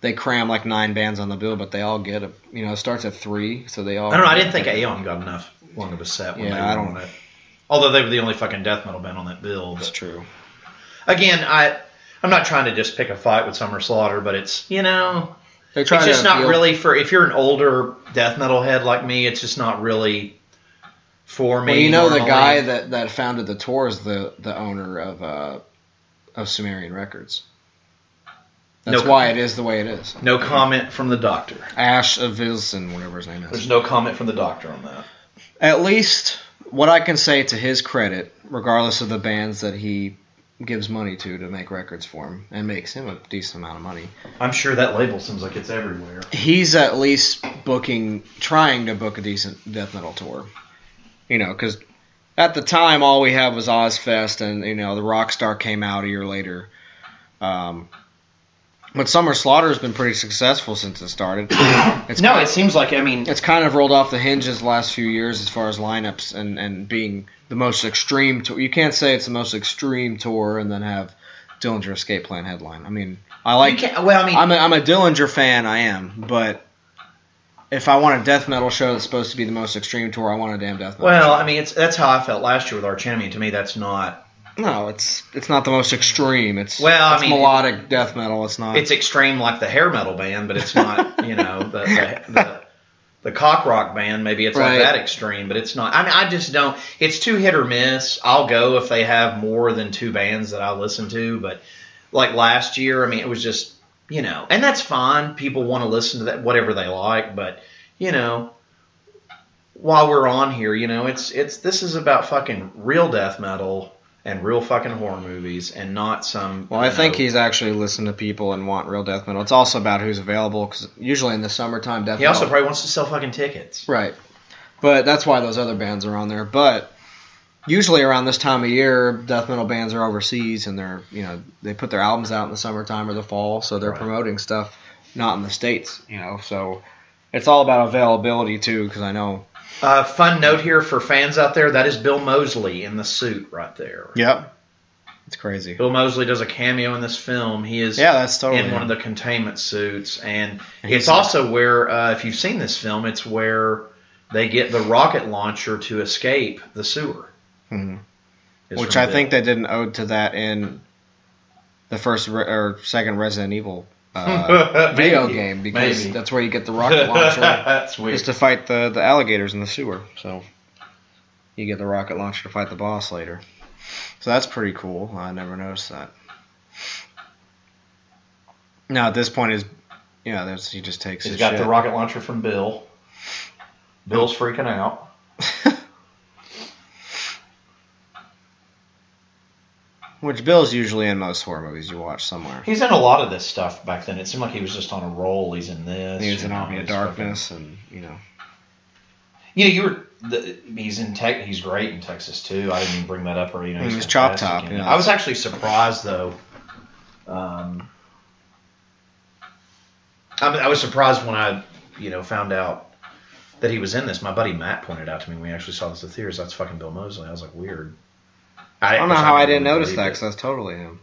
they cram like 9 bands on the bill, but they all get a. You know, it starts at 3, so they all. I don't know. I didn't think Aeon got enough long of a set when they were on that. Although they were the only fucking death metal band on that bill. That's true. Again, I'm not trying to just pick a fight with Summer Slaughter, but it's, you know, it's just not really for, if you're an older death metal head like me, it's just not really for me. Well, you know, normally. The guy that founded the tour is the owner of Sumerian Records. That's why it is the way it is. No comment from the doctor. Ash Avilson, whatever his name is. There's no comment from the doctor on that. At least what I can say to his credit, regardless of the bands that he gives money to make records for him, and makes him a decent amount of money. I'm sure that label seems like it's everywhere. He's at least trying to book a decent death metal tour. You know, because at the time, all we had was Ozfest, and, you know, the Rockstar came out a year later. But Summer Slaughter's been pretty successful since it started. It seems like, I mean... It's kind of rolled off the hinges the last few years as far as lineups and being the most extreme tour. You can't say it's the most extreme tour and then have Dillinger Escape Plan headline. I mean, I like... I'm a Dillinger fan, I am, but if I want a death metal show that's supposed to be the most extreme tour, I want a damn death metal show. Well, I mean, that's how I felt last year with Arch Enemy. To me, that's not... No, it's not the most extreme. It's melodic death metal. It's not... It's extreme like the hair metal band, but it's not, you know, the cock rock band. Maybe it's right. Like that extreme, but it's not... I mean, I just don't... It's too hit or miss. I'll go if they have more than two bands that I listen to, but like last year, I mean, it was just... You know, and that's fine. People want to listen to that, whatever they like. But you know, while we're on here, you know, this is about fucking real death metal and real fucking horror movies, and not some. Well, I think he's actually listened to people and want real death metal. It's also about who's available, because usually in the summertime, death metal. He also probably wants to sell fucking tickets, right? But that's why those other bands are on there. But usually around this time of year, death metal bands are overseas, and they're, you know, they put their albums out in the summertime or the fall, so they're promoting stuff not in the States, you know. So it's all about availability too, because I know. Fun note here for fans out there: that is Bill Mosley in the suit right there. Yep, it's crazy. Bill Mosley does a cameo in this film. He is in one of the containment suits, and it's also where, if you've seen this film, it's where they get the rocket launcher to escape the sewer. Mm-hmm. Which I think they did an ode to that in the first or second Resident Evil video game, because that's where you get the rocket launcher. That's weird. Is to fight the alligators in the sewer. So you get the rocket launcher to fight the boss later. So that's pretty cool. I never noticed that. Now at this point he just takes his shit. He's got the rocket launcher from Bill. Bill's freaking out. Which Bill's usually in most horror movies you watch somewhere. He's in a lot of this stuff back then. It seemed like he was just on a roll. He's in this. He was in Army of Darkness, and you know. You know, he's great in Texas too. I didn't even bring that up, or you know. He was Chop Top. Yeah. I was actually surprised though. I was surprised when I, you know, found out that he was in this. My buddy Matt pointed out to me when we actually saw this at the theaters. That's fucking Bill Mosley. I was like, weird. I don't know how I didn't notice that, because that's totally him.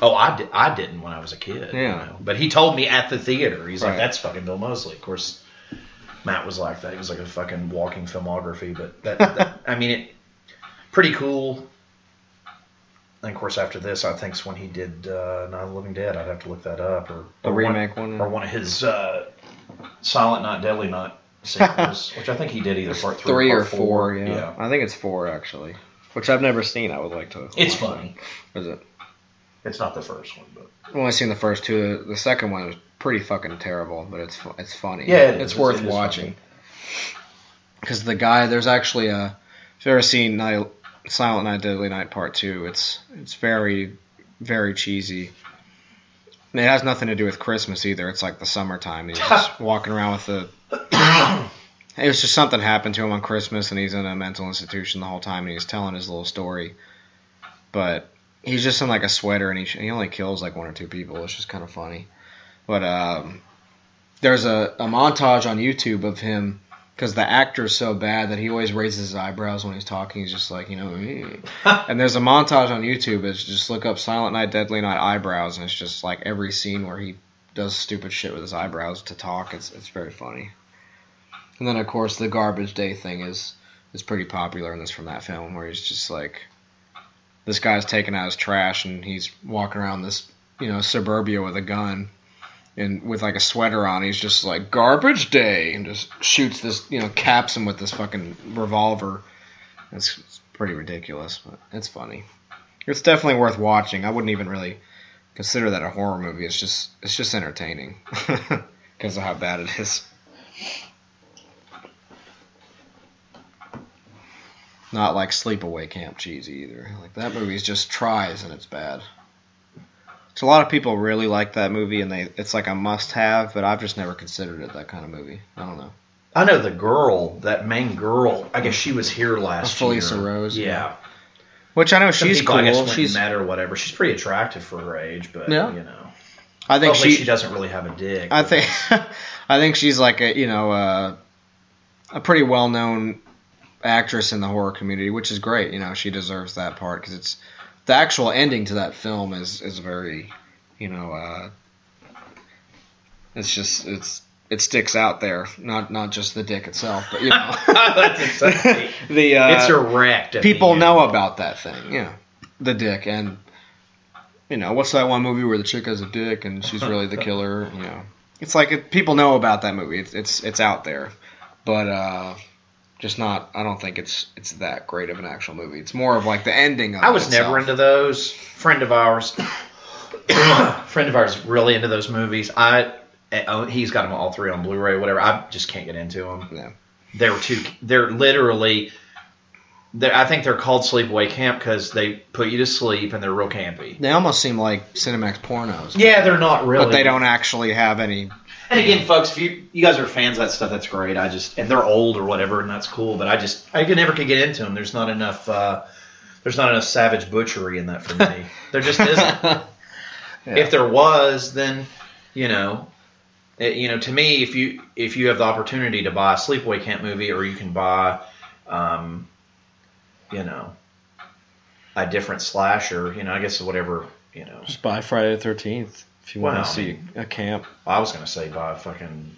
Oh, I didn't when I was a kid. Yeah. You know? But he told me at the theater. He's like, that's fucking Bill Mosley. Of course, Matt was like that. He was like a fucking walking filmography. But that I mean, it pretty cool. And, of course, after this, I think it's when he did Night of the Living Dead. I'd have to look that up. Or the remake one. Or one of his Silent Night, Deadly Night sequels, which I think he did either part three or four. Yeah. I think it's four, actually. Which I've never seen. I would like to. It's funny. Is it? It's not the first one, but I've only seen the first two. The second one was pretty fucking terrible, but it's funny. Yeah, it's worth watching. Because the guy, there's actually if you've ever seen Silent Night, Deadly Night Part 2, it's very, very cheesy. And it has nothing to do with Christmas either. It's like the summertime. He's just walking around with the. It was just something happened to him on Christmas, and he's in a mental institution the whole time, and he's telling his little story. But he's just in like a sweater, and he only kills like one or two people. It's just kind of funny. But there's a montage on YouTube of him, because the actor's so bad that he always raises his eyebrows when he's talking. He's just like, you know. And there's a montage on YouTube. It's just look up Silent Night, Deadly Night eyebrows, and it's just like every scene where he does stupid shit with his eyebrows to talk. It's very funny. And then, of course, the garbage day thing is pretty popular in this from that film, where he's just like, this guy's taking out his trash, and he's walking around this, you know, suburbia with a gun and with like a sweater on. He's just like, garbage day, and just shoots this, you know, caps him with this fucking revolver. It's pretty ridiculous, but it's funny. It's definitely worth watching. I wouldn't even really consider that a horror movie. It's just entertaining because of how bad it is. Not like Sleepaway Camp cheesy either. Like that movie just tries and it's bad. So a lot of people really like that movie, and it's like a must-have. But I've just never considered it that kind of movie. I don't know. I know the girl, that main girl. I guess she was here last year. Felisa Rose. Yeah. Which I know she's cool. I guess she's met or whatever. She's pretty attractive for her age, but you know. I think she doesn't really have a dig. I think she's like a, you know, a pretty well-known actress in the horror community, which is great. You know, she deserves that part, because it's the actual ending to that film is very, you know, it's it sticks out there, not just the dick itself, but you know, that's exactly it's erect. People know about that thing, yeah, the dick, and you know, what's that one movie where the chick has a dick and she's really the killer? You know, it's like people know about that movie. It's out there, but just not. I don't think it's that great of an actual movie. It's more of like the ending of it. I was never into those. Friend of ours, really into those movies. He's got them all three on Blu-ray, whatever. I just can't get into them. Yeah. They're literally. I think they're called sleepaway camp because they put you to sleep and they're real campy. They almost seem like Cinemax pornos. Yeah, they're not really. But they don't actually have any. And again, folks, if you guys are fans of that stuff, that's great. And they're old or whatever, and that's cool. But I never could get into them. There's not enough. There's not enough savage butchery in that for me. There just isn't. Yeah. If there was, then you know. To me, if you have the opportunity to buy a sleepaway camp movie, or you can buy, a different slasher, I guess whatever, Just buy Friday the 13th if you want to see a camp. I was going to say buy fucking,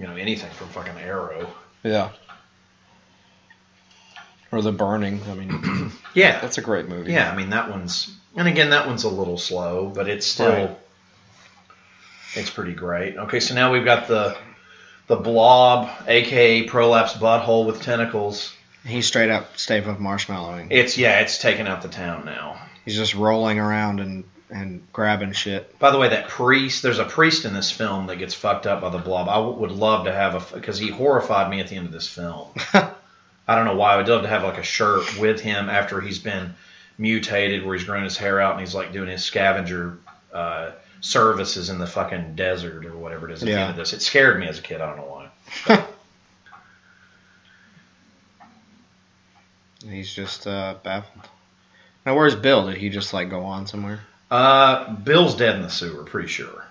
anything from fucking Arrow. Yeah. Or The Burning. I mean, yeah. That's a great movie. Yeah, I mean, that one's a little slow, but it's still, it's pretty great. Okay, so now we've got the Blob, a.k.a. Prolapse Butthole with Tentacles. He's straight up Stave of Marshmallowing. It's taken out the town now. He's just rolling around and grabbing shit. By the way, that priest, there's a priest in this film that gets fucked up by the Blob. I would love to have because he horrified me at the end of this film. I don't know why. I would love to have like a shirt with him after he's been mutated where he's grown his hair out and he's like doing his scavenger services in the fucking desert or whatever it is at the end of this. It scared me as a kid. I don't know why. He's just baffled. Now, where's Bill? Did he just like go on somewhere? Bill's dead in the sewer, pretty sure.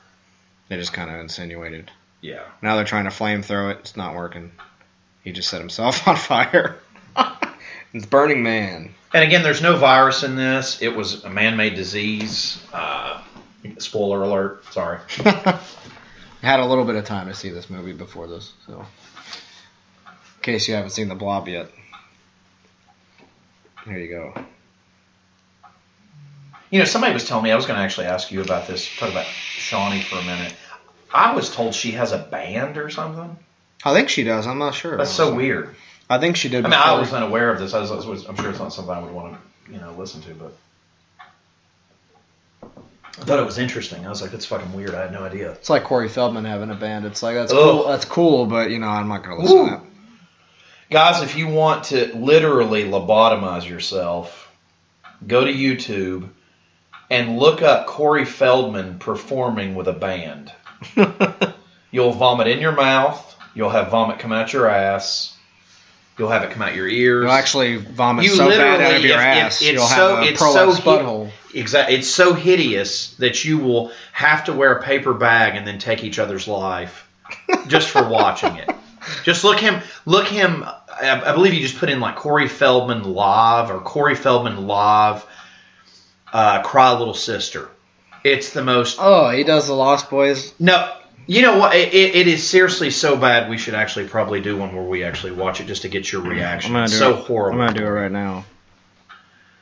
They just kind of insinuated. Yeah. Now they're trying to flamethrow it. It's not working. He just set himself on fire. It's Burning Man. And again, there's no virus in this. It was a man-made disease. Spoiler alert. Sorry. I had a little bit of time to see this movie before this, so in case you haven't seen The Blob yet, here you go. Somebody was telling me, I was going to actually ask you about this, talk about Shawnee for a minute. I was told she has a band or something. I think she does. I'm not sure. That's so weird. I think she did. I mean, I was unaware of this. I'm sure it's not something I would want to, listen to, but I thought it was interesting. I was like, that's fucking weird. I had no idea. It's like Corey Feldman having a band. It's like, that's cool. That's cool, but, I'm not going to listen to that. Guys, if you want to literally lobotomize yourself, go to YouTube and look up Corey Feldman performing with a band. You'll vomit in your mouth. You'll have vomit come out your ass. You'll have it come out your ears. You'll actually vomit so bad out of your ass. You'll have a prolapse butthole. Exactly. It's so hideous that you will have to wear a paper bag and then take each other's life just for watching it. Just look him. I believe you just put in like Corey Feldman live or Corey Feldman live Cry Little Sister. It's the most. Oh, he does the Lost Boys. No. You know what? It is seriously so bad we should actually probably do one where we actually watch it just to get your reaction. It's so horrible. I'm going to do it right now.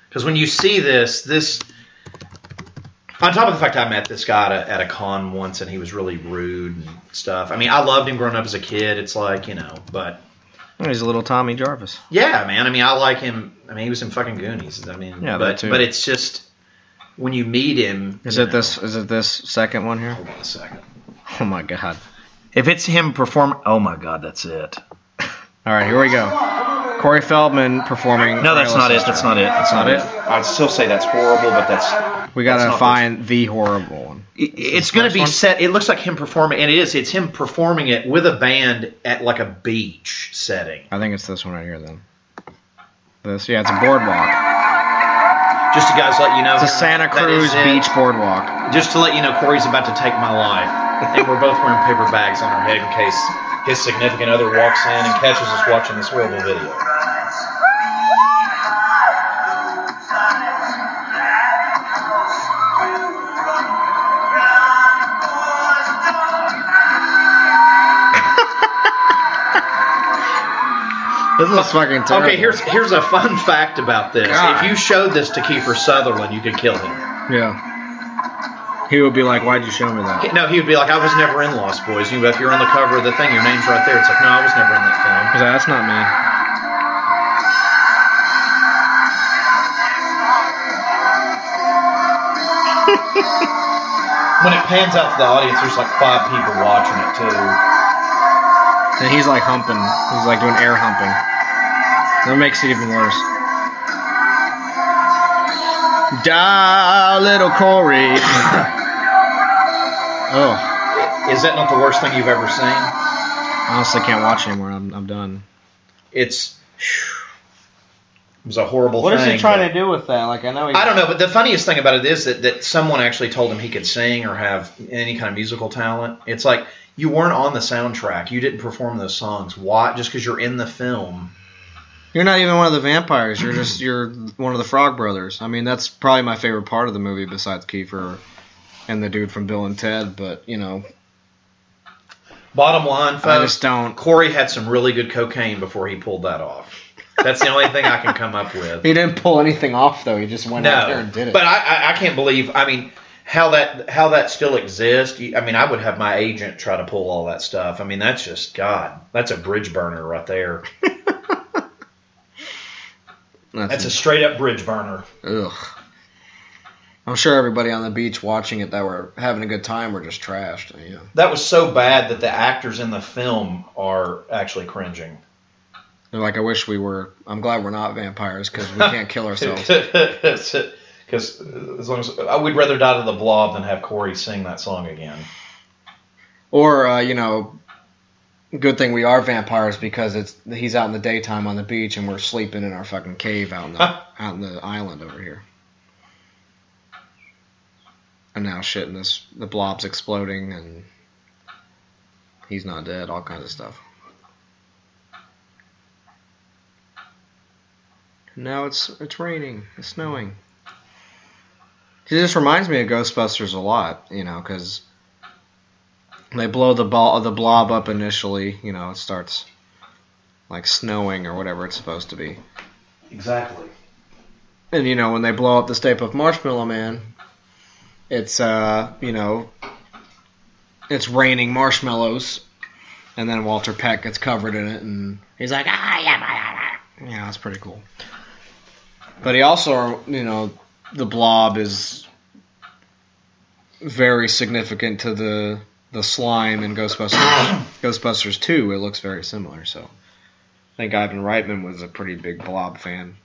Because when you see this... On top of the fact I met this guy at a con once and he was really rude and stuff. I mean, I loved him growing up as a kid. It's like, but... He's a little Tommy Jarvis. Yeah, man. I mean, I like him. I mean, he was in fucking Goonies. I mean, yeah, but it's just... When you meet him... Is it this second one here? Hold on a second. Oh, my God. If it's him performing... Oh, my God, that's it. All right, here we go. Corey Feldman performing... No, that's not it. That's not it. That's not it. I'd still say that's horrible, but that's... We got to find the horrible one. It's going to be set... It looks like him performing... And it is. It's him performing it with a band at, like, a beach setting. I think it's this one right here, then. This? Yeah, it's a boardwalk. Just to guys let you know... It's a Santa Cruz Beach boardwalk. Just to let you know, Corey's about to take my life. And we're both wearing paper bags on our head in case his significant other walks in and catches us watching this horrible video. This is fucking terrible. Okay, here's a fun fact about this. God. If you showed this to Kiefer Sutherland, you could kill him. Yeah. He would be like, why'd you show me that? No, he would be like, I was never in Lost Boys. You know, if you're on the cover of the thing, your name's right there. It's like, no, I was never in that film. He's like, that's not me. When it pans out to the audience, there's like five people watching it too. And he's like humping. He's like doing air humping. That makes it even worse. Die, little Corey. Oh. Is that not the worst thing you've ever seen? I honestly can't watch anymore. I'm done. It was a horrible thing. What is he trying to do with that? Like, I don't know, but the funniest thing about it is that someone actually told him he could sing or have any kind of musical talent. It's like, you weren't on the soundtrack. You didn't perform those songs. Why? Just because you're in the film. You're not even one of the vampires. You're one of the Frog Brothers. I mean, that's probably my favorite part of the movie besides Kiefer and the dude from Bill and Ted, but, you know. Bottom line, folks, I just don't. Corey had some really good cocaine before he pulled that off. That's the only thing I can come up with. He didn't pull anything off, though. He just went out there and did it. But I can't believe, I mean, how that still exists. I mean, I would have my agent try to pull all that stuff. I mean, that's just, God, that's a bridge burner right there. That's a straight-up bridge burner. Ugh. I'm sure everybody on the beach watching it that were having a good time were just trashed. Yeah. That was so bad that the actors in the film are actually cringing. They're like, I wish we were. I'm glad we're not vampires because we can't kill ourselves. Because as long as we'd rather die to the Blob than have Corey sing that song again. Or you know, good thing we are vampires because he's out in the daytime on the beach and we're sleeping in our fucking cave out in the island over here. And now shit, and the Blob's exploding and he's not dead. All kinds of stuff. Now it's raining. It's snowing. It just reminds me of Ghostbusters a lot, you know, because they blow the Blob up initially. You know, it starts like snowing or whatever it's supposed to be. Exactly. And, you know, when they blow up the Stay Puft Marshmallow Man, it's, you know, it's raining marshmallows. And then Walter Peck gets covered in it, and he's like, ah, yeah, blah, blah, blah. Yeah, that's pretty cool. But he also, you know, the Blob is very significant to the slime in Ghostbusters 2. It looks very similar. So I think Ivan Reitman was a pretty big Blob fan.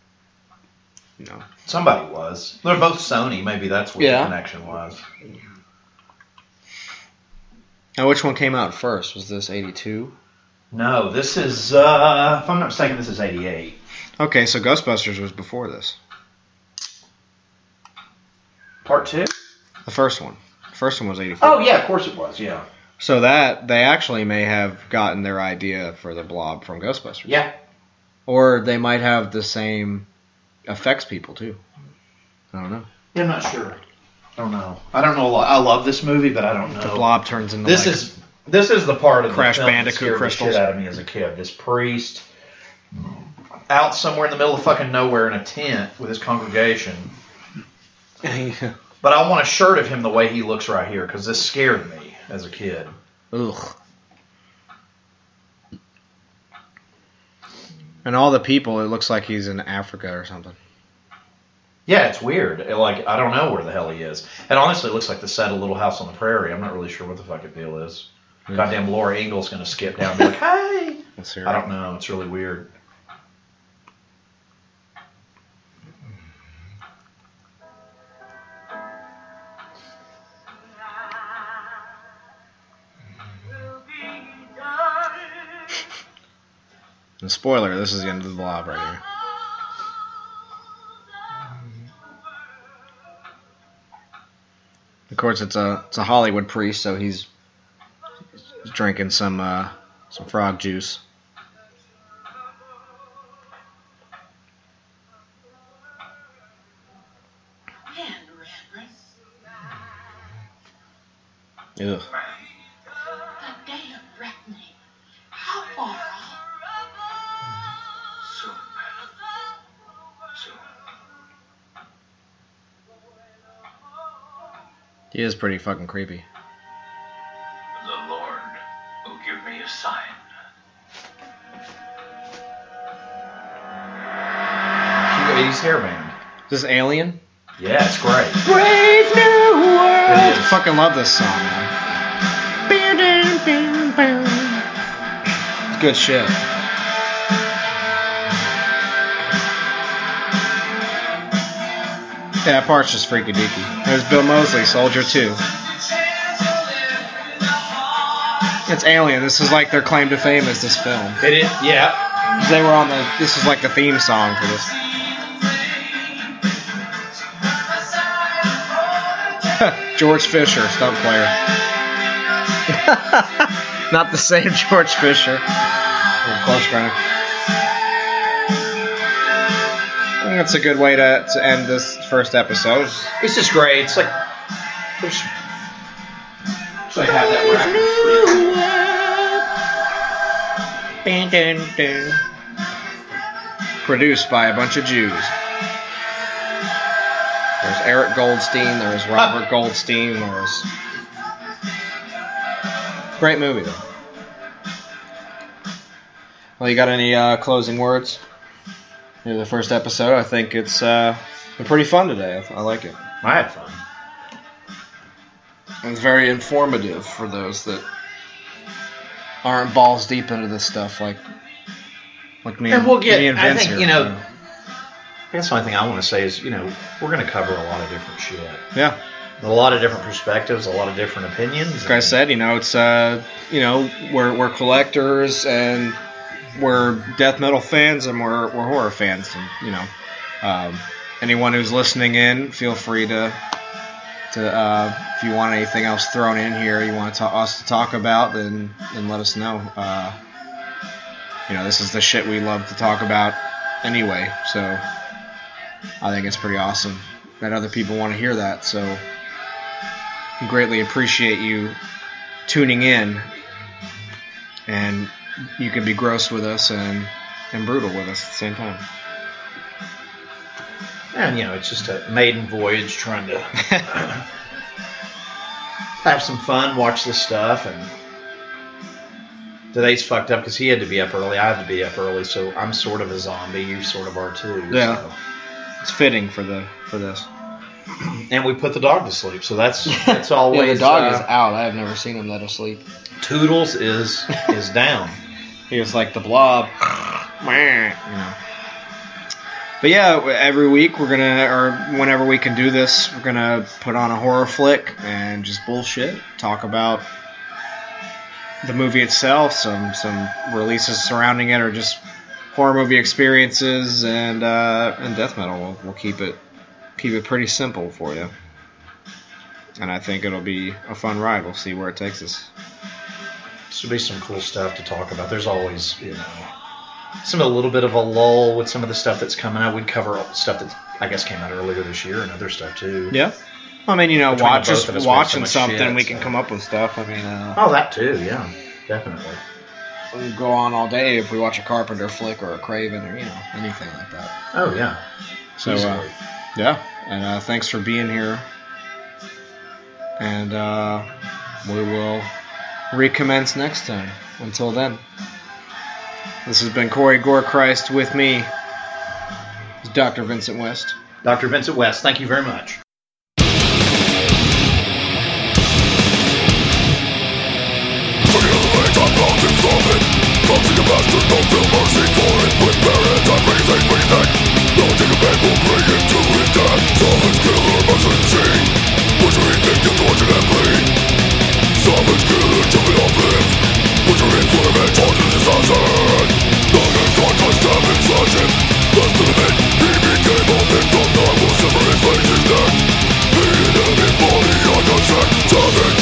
You know, somebody was. They're both Sony. Maybe that's where the connection was. Now, which one came out first? Was this 82? No, this is, if I'm not mistaken, this is 88. Okay, so Ghostbusters was before this. Part 2? The first one. The first one was 84. Oh, yeah, of course it was, yeah. So that, they actually may have gotten their idea for the Blob from Ghostbusters. Yeah. Or they might have the same effects people, too. I don't know. Yeah, I'm not sure. I don't know. I don't know a lot. I love this movie, but I don't know. The Blob turns into This is the part of Crash the film Bandicoot that scared crystals. The shit out of me as a kid. This priest out somewhere in the middle of fucking nowhere in a tent with his congregation. Yeah. But I want a shirt of him the way he looks right here because this scared me as a kid. Ugh. And all the people, it looks like he's in Africa or something. Yeah, it's weird. Like, I don't know where the hell he is. And honestly, it looks like the set of Little House on the Prairie. I'm not really sure what the fuck the deal is. Goddamn Laura Ingalls going to skip down and be like, hey! I don't know. It's really weird. And spoiler, this is the end of the Blob right here. Of course, it's a Hollywood priest, so he's drinking some frog juice. Ugh. He is pretty fucking creepy. The Lord will give me a sign. Cute 80s hairband. Is this Alien? Yeah, it's great. Brave New World! I fucking love this song, man. It's good shit. Yeah, that part's just freaky deaky. There's Bill Mosley, Soldier 2. It's Alien. This is like their claim to fame is this film. It is, yeah. They were on the. This is like the theme song for this. George Fisher, stunt player. Not the same George Fisher. Oh, close friend. That's a good way to end this first episode. It's just great. It's like so I have that dun, dun, dun. Produced by a bunch of Jews. There's Eric Goldstein. There's Robert Goldstein. There's great movie though. Well, you got any closing words? The first episode, I think it's been pretty fun today. I like it. I had fun. It was very informative for those that aren't balls deep into this stuff like me and Vince here. And I think, that's one thing I want to say is, we're going to cover a lot of different shit. Yeah. A lot of different perspectives, a lot of different opinions. Like I said, it's, we're collectors and... We're death metal fans and we're horror fans, and anyone who's listening in, feel free to if you want anything else thrown in here, you want us to talk about, then let us know. This is the shit we love to talk about anyway, so I think it's pretty awesome that other people want to hear that. So we greatly appreciate you tuning in, and. You can be gross with us and brutal with us at the same time. And, it's just a maiden voyage trying to have some fun, watch this stuff. And today's fucked up because he had to be up early, I had to be up early, so I'm sort of a zombie, you sort of are too. Yeah, so. It's fitting for this. And we put the dog to sleep, so that's always... The dog is out. I have never seen him let asleep. Toodles is down. He was like the blob. But yeah, every week we're going to, or whenever we can do this, we're going to put on a horror flick and just bullshit. Talk about the movie itself, some releases surrounding it, or just horror movie experiences, and death metal. We'll keep it pretty simple for you. And I think it'll be a fun ride. We'll see where it takes us. Should be some cool stuff to talk about. There's always, some a little bit of a lull with some of the stuff that's coming out. We'd cover stuff that I guess came out earlier this year and other stuff too. Yeah, I mean, watching something, shit, we can come up with stuff. I mean, that too. Yeah, definitely. We'll go on all day if we watch a Carpenter flick or a Craven or anything like that. Oh yeah. So and thanks for being here. And we will recommence next time. Until then, this has been Corey Gore-Christ. With me is Dr. Vincent West. Dr. Vincent West, thank you very much. Salvage killer, jumping off cliff. Butchering for the man, torture and disaster. Logan God, touched him and slashed him. Last to the man, he became a victim. I will sever his legs and neck. He and him, his body, I got sacked. Savage